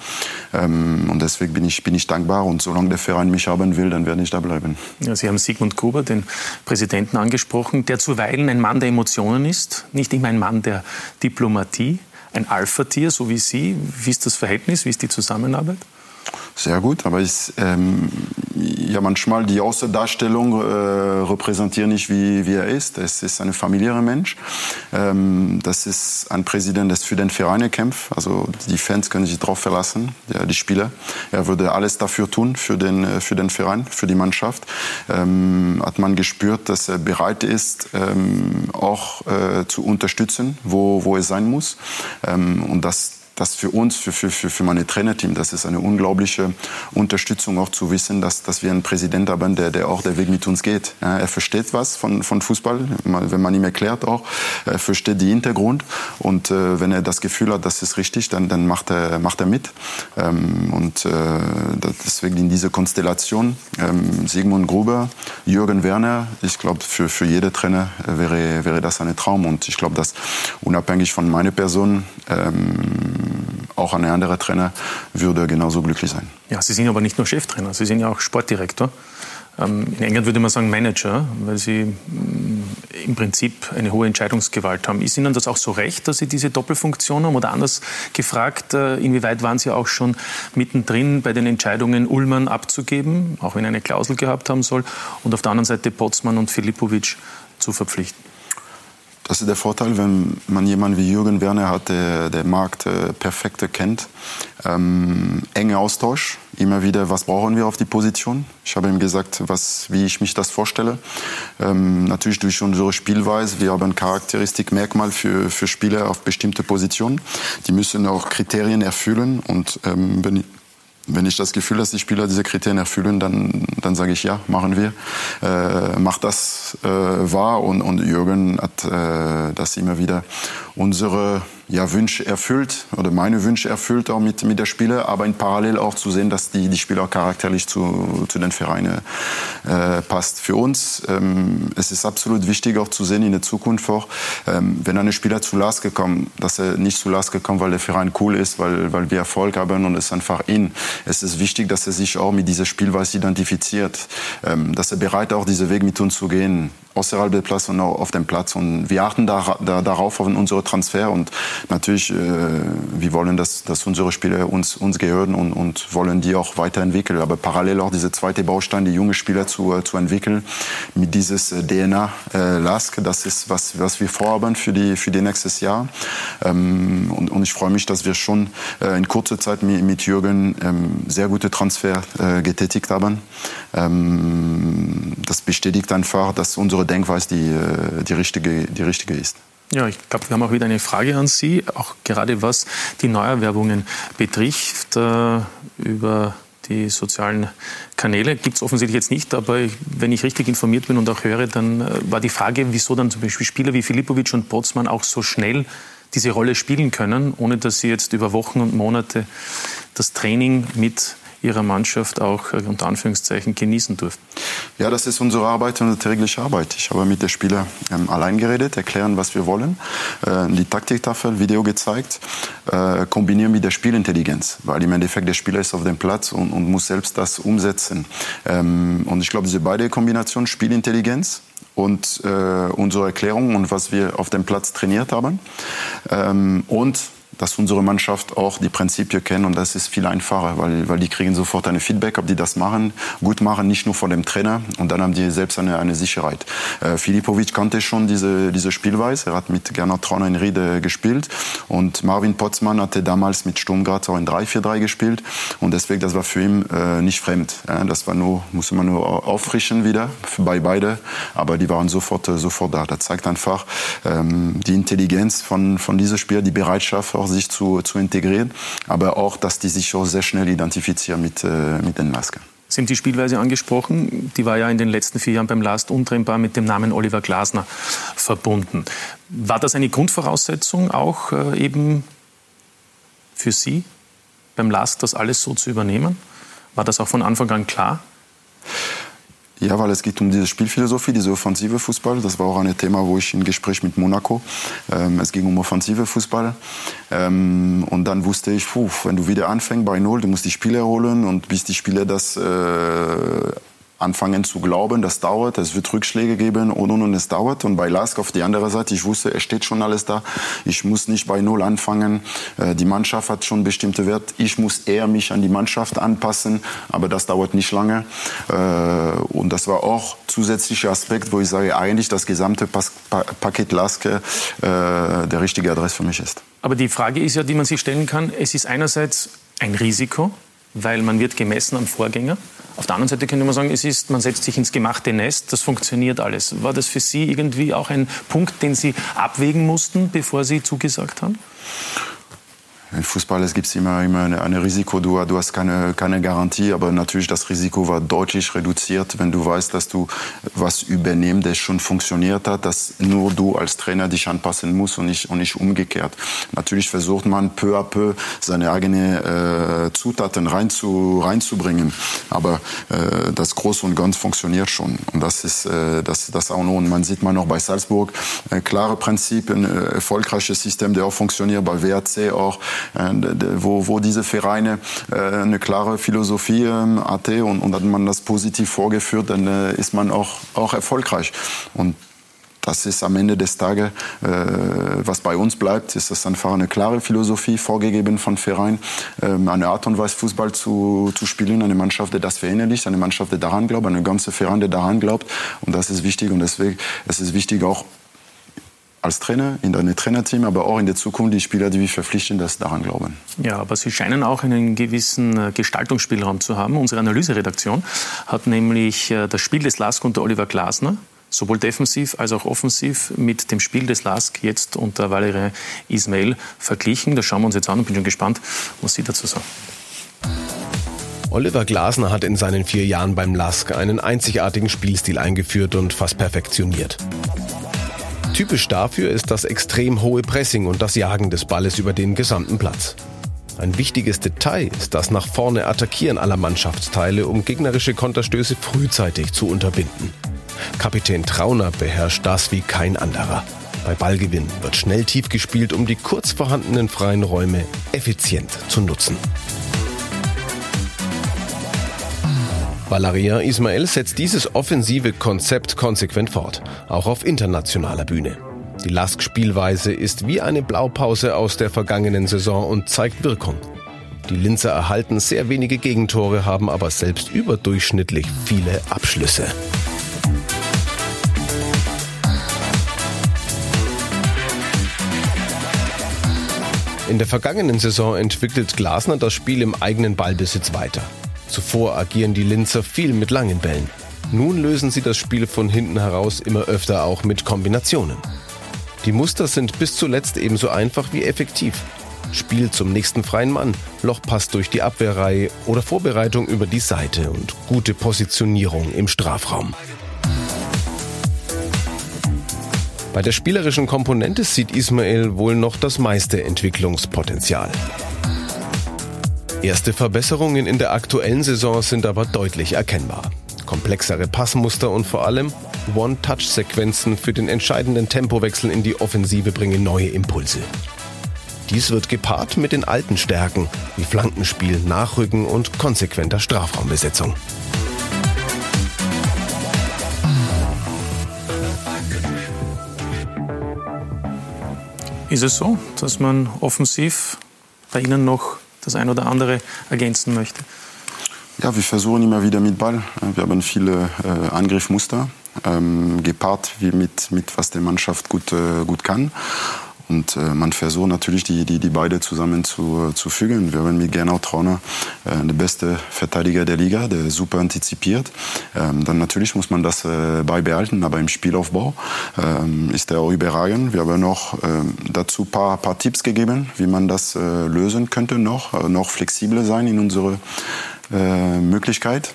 Und deswegen bin ich dankbar und solange der Verein mich haben will, dann werde ich da bleiben. Ja, Sie haben Sigmund Gruber, den Präsidenten, angesprochen, der zuweilen ein Mann der Emotionen ist, nicht immer ein Mann der Diplomatie, ein Alpha-Tier, so wie Sie. Wie ist das Verhältnis, wie ist die Zusammenarbeit? Sehr gut, aber ich, ja, manchmal die Außendarstellung repräsentiert nicht, wie er ist. Es ist ein familiärer Mensch. Das ist ein Präsident, der für den Verein kämpft. Also die Fans können sich darauf verlassen, ja, die Spieler. Er würde alles dafür tun, für den Verein, für die Mannschaft. Hat man gespürt, dass er bereit ist, auch zu unterstützen, wo er sein muss. Und das für uns, für mein Trainerteam, das ist eine unglaubliche Unterstützung, auch zu wissen, dass wir einen Präsidenten haben, der auch den Weg mit uns geht. Er versteht was von Fußball, wenn man ihm erklärt auch, er versteht den Hintergrund und wenn er das Gefühl hat, das ist richtig, dann macht er mit. Deswegen in dieser Konstellation, Sigmund Gruber, Jürgen Werner, ich glaube, für jeden Trainer wäre das ein Traum und ich glaube, dass unabhängig von meiner Person auch ein anderer Trainer würde genauso glücklich sein. Ja, Sie sind aber nicht nur Cheftrainer, Sie sind ja auch Sportdirektor. In England würde man sagen Manager, weil Sie im Prinzip eine hohe Entscheidungsgewalt haben. Ist Ihnen das auch so recht, dass Sie diese Doppelfunktion haben? Oder anders gefragt, inwieweit waren Sie auch schon mittendrin bei den Entscheidungen, Ullmann abzugeben, auch wenn er eine Klausel gehabt haben soll, und auf der anderen Seite Potzmann und Filipovic zu verpflichten? Das ist der Vorteil, wenn man jemanden wie Jürgen Werner hat, der den Markt perfekt kennt. Enger Austausch, immer wieder, was brauchen wir auf die Position? Ich habe ihm gesagt, wie ich mich das vorstelle. Natürlich durch unsere Spielweise, wir haben Charakteristikmerkmal für Spieler auf bestimmte Positionen. Die müssen auch Kriterien erfüllen und wenn ich das Gefühl habe, dass die Spieler diese Kriterien erfüllen, dann sage ich, ja, machen wir. Macht das wahr. Und Jürgen hat das immer wieder unsere Wünsche erfüllt oder meine Wünsche erfüllt auch mit der Spieler, aber in parallel auch zu sehen, dass die Spieler charakterlich zu den Vereinen passt. Für uns es ist absolut wichtig auch zu sehen in der Zukunft auch, wenn ein Spieler zu LASK kommt, dass er nicht zu LASK kommt, weil der Verein cool ist, weil wir Erfolg haben und es einfach in. Es ist wichtig, dass er sich auch mit dieser Spielweise identifiziert, dass er bereit auch diesen Weg mit uns zu gehen. Außerhalb des Platzes und auch auf dem Platz. Und wir achten darauf, auf unsere Transfer. Und natürlich, wir wollen, dass unsere Spieler uns gehören und wollen die auch weiterentwickeln. Aber parallel auch diese zweite Baustein, die jungen Spieler zu entwickeln, mit dieses DNA LASK, das ist, was wir vorhaben für die nächstes Jahr. Und ich freue mich, dass wir schon in kurzer Zeit mit Jürgen sehr gute Transfer getätigt haben. Das bestätigt einfach, dass unsere Denkweise die richtige ist. Ja, ich glaube, wir haben auch wieder eine Frage an Sie, auch gerade was die Neuerwerbungen betrifft. Über die sozialen Kanäle gibt es offensichtlich jetzt nicht, aber wenn ich richtig informiert bin und auch höre, dann war die Frage, wieso dann zum Beispiel Spieler wie Filipovic und Potzmann auch so schnell diese Rolle spielen können, ohne dass sie jetzt über Wochen und Monate das Training mit Ihrer Mannschaft auch unter Anführungszeichen genießen durften. Ja, das ist unsere Arbeit, unsere tägliche Arbeit. Ich habe mit den Spielern allein geredet, erklären, was wir wollen, die Taktiktafel, Video gezeigt, kombinieren mit der Spielintelligenz, weil im Endeffekt der Spieler ist auf dem Platz und muss selbst das umsetzen. Und ich glaube, diese beide Kombinationen, Spielintelligenz und unsere Erklärung und was wir auf dem Platz trainiert haben und dass unsere Mannschaft auch die Prinzipien kennt und das ist viel einfacher, weil die kriegen sofort ein Feedback, ob die das machen, gut machen, nicht nur von dem Trainer und dann haben die selbst eine Sicherheit. Filipovic kannte schon diese Spielweise, er hat mit Gernot Trauner in Riede gespielt und Marvin Potzmann hatte damals mit Sturm Graz auch in 3-4-3 gespielt und deswegen, das war für ihn nicht fremd. Das war musste man nur auffrischen wieder bei beide, aber die waren sofort da. Das zeigt einfach die Intelligenz von diesem Spiel, die Bereitschaft auch sich zu integrieren, aber auch, dass die sich auch sehr schnell identifizieren mit den LASK. Sie haben die Spielweise angesprochen, die war ja in den letzten 4 Jahren beim LASK untrennbar mit dem Namen Oliver Glasner verbunden. War das eine Grundvoraussetzung auch eben für Sie beim LASK, das alles so zu übernehmen? War das auch von Anfang an klar? Ja, weil es geht um diese Spielphilosophie, diese offensive Fußball. Das war auch ein Thema, wo ich im Gespräch mit Monaco, es ging um offensive Fußball. Und dann wusste ich, wenn du wieder anfängst bei Null, du musst die Spieler holen und bis die Spieler das anfangen zu glauben, das dauert, es wird Rückschläge geben und es dauert. Und bei LASK auf die andere Seite, ich wusste, es steht schon alles da, ich muss nicht bei Null anfangen, die Mannschaft hat schon bestimmte Werte, ich muss eher mich an die Mannschaft anpassen, aber das dauert nicht lange. Und das war auch zusätzlicher Aspekt, wo ich sage, eigentlich das gesamte Paket LASK der richtige Adresse für mich ist. Aber die Frage ist ja, die man sich stellen kann, es ist einerseits ein Risiko, weil man wird gemessen am Vorgänger. Auf der anderen Seite könnte man sagen, man setzt sich ins gemachte Nest, das funktioniert alles. War das für Sie irgendwie auch ein Punkt, den Sie abwägen mussten, bevor Sie zugesagt haben? Im Fußball gibt es immer ein Risiko, du hast keine Garantie, aber natürlich das Risiko war deutlich reduziert, wenn du weißt, dass du was übernimmst, das schon funktioniert hat, dass nur du als Trainer dich anpassen musst und nicht umgekehrt. Natürlich versucht man peu à peu seine eigenen Zutaten reinzubringen, aber das Große und Ganze funktioniert schon und das ist das auch noch. Und man sieht noch bei Salzburg klare Prinzipien, erfolgreiches System, der auch funktioniert, bei WRC auch. wo diese Vereine eine klare Philosophie hatte und hat man das positiv vorgeführt, dann ist man auch erfolgreich. Und das ist am Ende des Tages, was bei uns bleibt, ist das einfach eine klare Philosophie, vorgegeben von Verein, eine Art und Weise, Fußball zu spielen, eine Mannschaft, die das verinnerlicht, eine Mannschaft, die daran glaubt, eine ganze Verein, der daran glaubt. Und das ist wichtig und deswegen ist es wichtig auch als Trainer, in deinem Trainerteam, aber auch in der Zukunft die Spieler, die wir verpflichten, das daran glauben. Ja, aber Sie scheinen auch einen gewissen Gestaltungsspielraum zu haben. Unsere Analyseredaktion hat nämlich das Spiel des LASK unter Oliver Glasner sowohl defensiv als auch offensiv mit dem Spiel des LASK jetzt unter Valérien Ismaël verglichen. Das schauen wir uns jetzt an und bin schon gespannt, was Sie dazu sagen. Oliver Glasner hat in seinen 4 Jahren beim LASK einen einzigartigen Spielstil eingeführt und fast perfektioniert. Typisch dafür ist das extrem hohe Pressing und das Jagen des Balles über den gesamten Platz. Ein wichtiges Detail ist das nach vorne Attackieren aller Mannschaftsteile, um gegnerische Konterstöße frühzeitig zu unterbinden. Kapitän Trauner beherrscht das wie kein anderer. Bei Ballgewinn wird schnell tief gespielt, um die kurz vorhandenen freien Räume effizient zu nutzen. Valérien Ismaël setzt dieses offensive Konzept konsequent fort, auch auf internationaler Bühne. Die LASK-Spielweise ist wie eine Blaupause aus der vergangenen Saison und zeigt Wirkung. Die Linzer erhalten sehr wenige Gegentore, haben aber selbst überdurchschnittlich viele Abschlüsse. In der vergangenen Saison entwickelt Glasner das Spiel im eigenen Ballbesitz weiter. Zuvor agieren die Linzer viel mit langen Bällen. Nun lösen sie das Spiel von hinten heraus immer öfter auch mit Kombinationen. Die Muster sind bis zuletzt ebenso einfach wie effektiv. Spiel zum nächsten freien Mann, Lochpass durch die Abwehrreihe oder Vorbereitung über die Seite und gute Positionierung im Strafraum. Bei der spielerischen Komponente sieht Ismaël wohl noch das meiste Entwicklungspotenzial. Erste Verbesserungen in der aktuellen Saison sind aber deutlich erkennbar. Komplexere Passmuster und vor allem One-Touch-Sequenzen für den entscheidenden Tempowechsel in die Offensive bringen neue Impulse. Dies wird gepaart mit den alten Stärken wie Flankenspiel, Nachrücken und konsequenter Strafraumbesetzung. Ist es so, dass man offensiv bei Ihnen noch das ein oder andere ergänzen möchte? Ja, wir versuchen immer wieder mit Ball. Wir haben viele Angriffsmuster, gepaart mit was die Mannschaft gut kann. Und man versucht natürlich, die beiden zusammen zu fügen. Wir haben mit Gernot Trauner den besten Verteidiger der Liga, der super antizipiert. Dann natürlich muss man das beibehalten, aber im Spielaufbau ist er auch überragend. Wir haben noch dazu ein paar Tipps gegeben, wie man das lösen könnte noch flexibler sein in unsere Möglichkeit.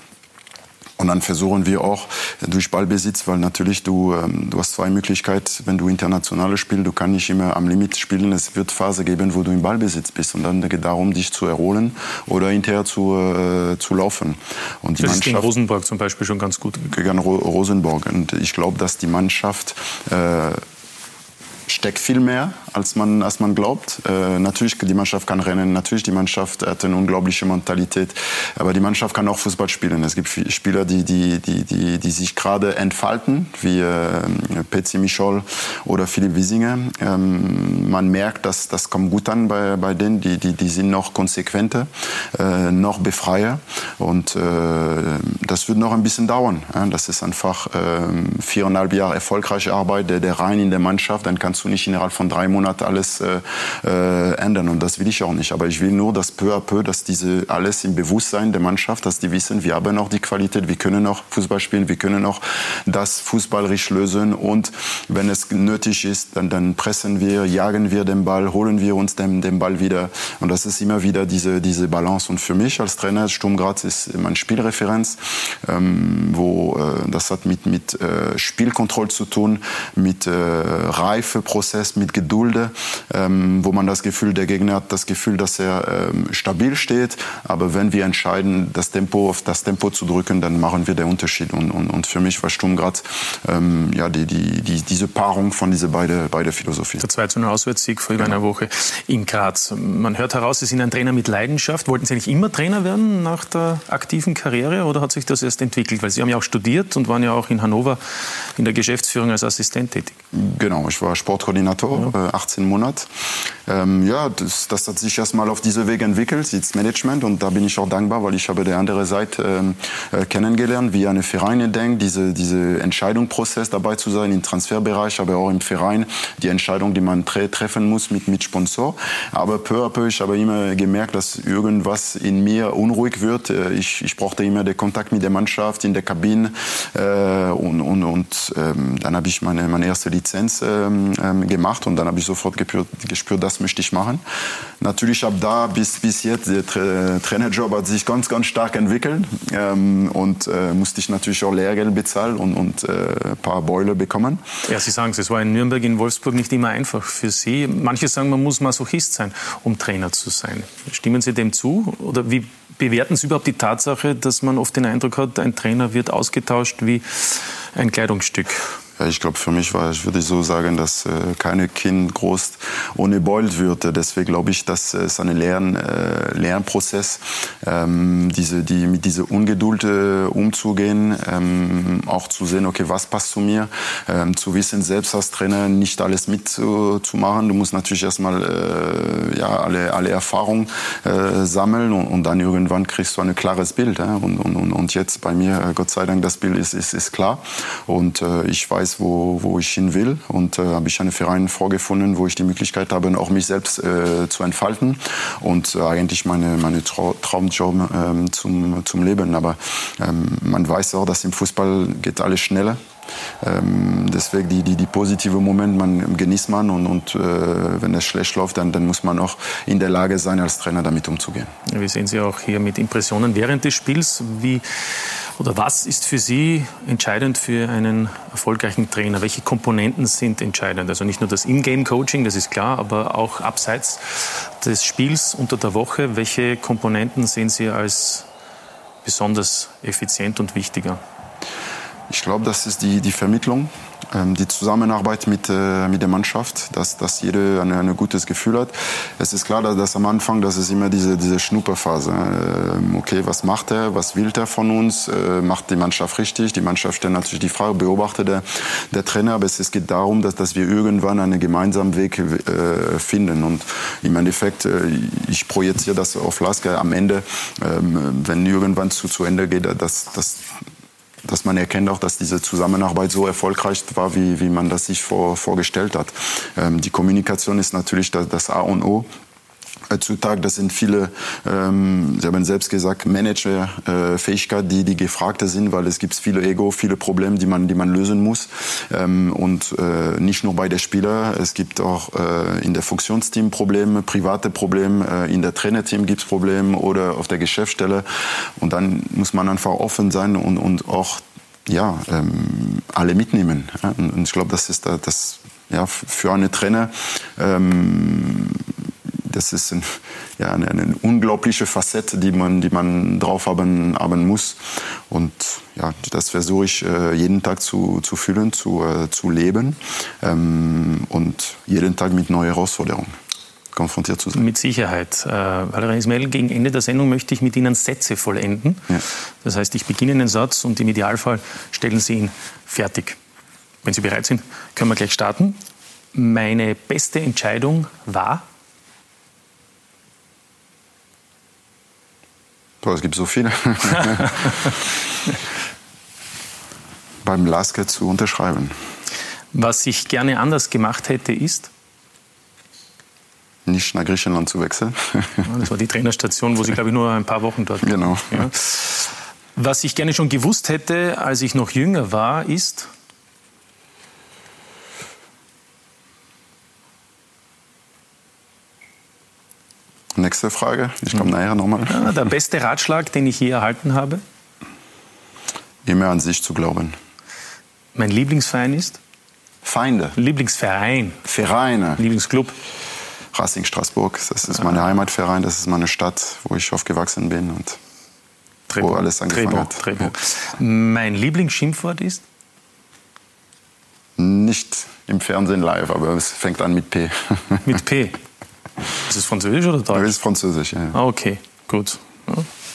Und dann versuchen wir auch durch Ballbesitz, weil natürlich du hast zwei Möglichkeiten, wenn du international spielst, du kannst nicht immer am Limit spielen, es wird Phasen geben, wo du im Ballbesitz bist und dann geht es darum, dich zu erholen oder hinterher zu laufen. Und die das Mannschaft, ist gegen Rosenborg zum Beispiel schon ganz gut. Gegen Rosenborg und ich glaube, dass die Mannschaft steckt viel mehr, als man glaubt. Natürlich, die Mannschaft kann rennen, natürlich, die Mannschaft hat eine unglaubliche Mentalität, aber die Mannschaft kann auch Fußball spielen. Es gibt Spieler, die sich gerade entfalten, wie Petsi Michorl oder Filipovic. Man merkt, dass das kommt gut an bei denen, die sind noch konsequenter, noch befreier und das wird noch ein bisschen dauern. Das ist einfach 4,5 Jahre erfolgreiche Arbeit, der rein in der Mannschaft, dann kannst du nicht innerhalb von 3 Monaten alles ändern und das will ich auch nicht. Aber ich will nur, dass peu à peu, dass diese alles im Bewusstsein der Mannschaft, dass die wissen, wir haben noch die Qualität, wir können noch Fußball spielen, wir können noch das Fußball richtig lösen und wenn es nötig ist, dann pressen wir, jagen wir den Ball, holen wir uns den Ball wieder und das ist immer wieder diese Balance und für mich als Trainer, Sturm Graz ist meine Spielreferenz, wo das hat mit Spielkontrolle zu tun, mit Reife, Prozess mit Geduld, wo man das Gefühl, der Gegner hat das Gefühl, dass er stabil steht. Aber wenn wir entscheiden, das Tempo zu drücken, dann machen wir den Unterschied. Und für mich war Sturm Graz diese Paarung von diesen beiden Philosophien. Der 2:0 Auswärtssieg vor über einer Woche in Graz. Man hört heraus, Sie sind ein Trainer mit Leidenschaft. Wollten Sie eigentlich immer Trainer werden nach der aktiven Karriere oder hat sich das erst entwickelt? Weil Sie haben ja auch studiert und waren ja auch in Hannover in der Geschäftsführung als Assistent tätig. Genau, ich war Sportkoordinator, 18 Monate. Das hat sich erst mal auf diesem Weg entwickelt, ins Management. Und da bin ich auch dankbar, weil ich habe die andere Seite kennengelernt, wie eine Vereine denkt, diese Entscheidungsprozess dabei zu sein, im Transferbereich, aber auch im Verein, die Entscheidung, die man treffen muss mit Sponsor. Aber peu à peu, ich habe immer gemerkt, dass irgendwas in mir unruhig wird. Ich brauchte immer den Kontakt mit der Mannschaft, in der Kabine. Dann habe ich meine erste Lizenz gemacht und dann habe ich sofort gespürt, das möchte ich machen. Natürlich ab da bis jetzt, der Trainerjob hat sich ganz, ganz stark entwickelt musste ich natürlich auch Lehrgeld bezahlen und ein paar Beule bekommen. Ja, Sie sagen es, es war in Nürnberg, in Wolfsburg nicht immer einfach für Sie. Manche sagen, man muss Masochist sein, um Trainer zu sein. Stimmen Sie dem zu? Oder wie bewerten Sie überhaupt die Tatsache, dass man oft den Eindruck hat, ein Trainer wird ausgetauscht wie ein Kleidungsstück? Ja, ich glaube, für mich war, ich würde so sagen, dass keine Kind groß ohne Beult würde. Deswegen glaube ich, dass es ein Lernprozess, mit dieser Ungeduld umzugehen, auch zu sehen, okay, was passt zu mir, zu wissen, selbst als Trainer nicht alles mitzumachen. Du musst natürlich erstmal alle Erfahrungen sammeln und dann irgendwann kriegst du ein klares Bild. Und jetzt bei mir, Gott sei Dank, das Bild ist klar und ich weiß, wo ich hin will und habe ich einen Verein vorgefunden, wo ich die Möglichkeit habe, auch mich selbst zu entfalten und eigentlich meine Traumjob zum Leben. Aber man weiß auch, dass im Fußball geht alles schneller. Deswegen die positiven Momente genießt man und wenn es schlecht läuft, dann muss man auch in der Lage sein, als Trainer damit umzugehen. Wir sehen Sie auch hier mit Impressionen während des Spiels. Was ist für Sie entscheidend für einen erfolgreichen Trainer? Welche Komponenten sind entscheidend? Also nicht nur das In-Game-Coaching, das ist klar, aber auch abseits des Spiels unter der Woche. Welche Komponenten sehen Sie als besonders effizient und wichtiger? Ich glaube, das ist die Vermittlung, die Zusammenarbeit mit der Mannschaft, dass jeder ein gutes Gefühl hat. Es ist klar, dass am Anfang, das ist immer diese Schnupperphase. Okay, was macht er, was will er von uns, macht die Mannschaft richtig? Die Mannschaft stellt natürlich die Frage, beobachtet der Trainer, aber es geht darum, dass wir irgendwann einen gemeinsamen Weg finden. Und im Endeffekt, ich projiziere das auf LASK am Ende, wenn irgendwann zu Ende geht, dass man erkennt auch, dass diese Zusammenarbeit so erfolgreich war, wie man das sich vorgestellt hat. Die Kommunikation ist natürlich das A und O. Heutzutage, das sind viele, Sie haben selbst gesagt, Managerfähigkeiten, die gefragt sind, weil es gibt viele Ego, viele Probleme, die man lösen muss. Nicht nur bei den Spielern, es gibt auch in der Funktionsteam Probleme, private Probleme, in der Trainerteam gibt es Probleme oder auf der Geschäftsstelle. Und dann muss man einfach offen sein und auch alle mitnehmen. Und ich glaube, das ist für einen Trainer das ist eine unglaubliche Facette, die man drauf haben muss. Und das versuche ich jeden Tag zu fühlen, zu leben und jeden Tag mit neuen Herausforderungen konfrontiert zu sein. Mit Sicherheit. Valérien Ismaël, gegen Ende der Sendung möchte ich mit Ihnen Sätze vollenden. Ja. Das heißt, ich beginne einen Satz und im Idealfall stellen Sie ihn fertig. Wenn Sie bereit sind, können wir gleich starten. Meine beste Entscheidung war... Es gibt so viele. Beim LASK zu unterschreiben. Was ich gerne anders gemacht hätte, ist? Nicht nach Griechenland zu wechseln. Das war die Trainerstation, wo Sie, glaube ich, nur ein paar Wochen dort waren. Genau. Ja. Was ich gerne schon gewusst hätte, als ich noch jünger war, ist? Nächste Frage, ich komme nachher nochmal. Ja, der beste Ratschlag, den ich je erhalten habe? Immer an sich zu glauben. Mein Lieblingsverein ist? Feinde. Lieblingsverein. Vereine. Lieblingsclub. Racing Straßburg, das ist mein Heimatverein, das ist meine Stadt, wo ich aufgewachsen bin und wo alles angefangen hat. Ja. Mein Lieblingsschimpfwort ist? Nicht im Fernsehen live, aber es fängt an mit P. Mit P? Ist es Französisch oder Deutsch? Das ist Französisch, ja. Okay, gut. Ja.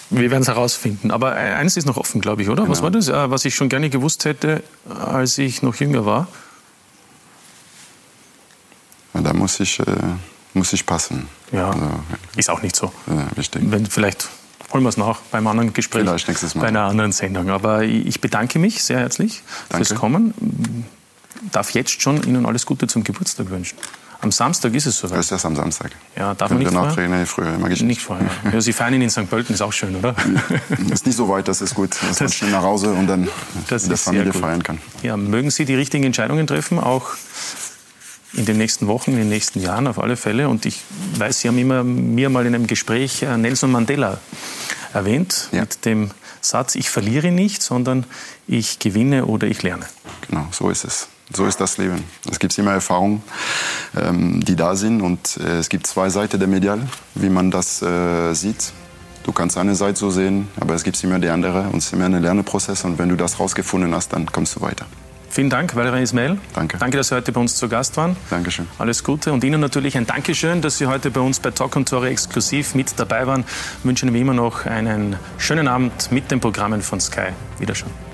Wir werden es herausfinden. Aber eines ist noch offen, glaube ich, oder? Genau. Was war das, was ich schon gerne gewusst hätte, als ich noch jünger war? Da muss ich passen. Ja, also, ist auch nicht so. Ja, wichtig. Vielleicht holen wir es nach beim anderen Gespräch, vielleicht nächstes Mal, bei einer anderen Sendung. Aber ich bedanke mich sehr herzlich fürs Kommen. Darf jetzt schon Ihnen alles Gute zum Geburtstag wünschen. Am Samstag ist es soweit. Das ist erst am Samstag. Ja, darf man nicht vorher? Nee, früher mag ich nicht vorher. Ja, Sie fahren in St. Pölten, ist auch schön, oder? Ist nicht so weit, das ist gut. Dass man schnell nach Hause und dann in der Familie feiern kann. Ja, mögen Sie die richtigen Entscheidungen treffen, auch in den nächsten Wochen, in den nächsten Jahren auf alle Fälle. Und ich weiß, Sie haben mir mal in einem Gespräch Nelson Mandela erwähnt, mit dem Satz, ich verliere nicht, sondern ich gewinne oder ich lerne. Genau, so ist es. So ist das Leben. Es gibt immer Erfahrungen, die da sind. Und es gibt zwei Seiten der Medaille, wie man das sieht. Du kannst eine Seite so sehen, aber es gibt immer die andere. Und es ist immer ein Lernprozess. Und wenn du das rausgefunden hast, dann kommst du weiter. Vielen Dank, Valérien Ismaël. Danke. Danke, dass Sie heute bei uns zu Gast waren. Dankeschön. Alles Gute und Ihnen natürlich ein Dankeschön, dass Sie heute bei uns bei Talk und Tore exklusiv mit dabei waren. Wünschen wir immer noch einen schönen Abend mit den Programmen von Sky. Wiederschauen.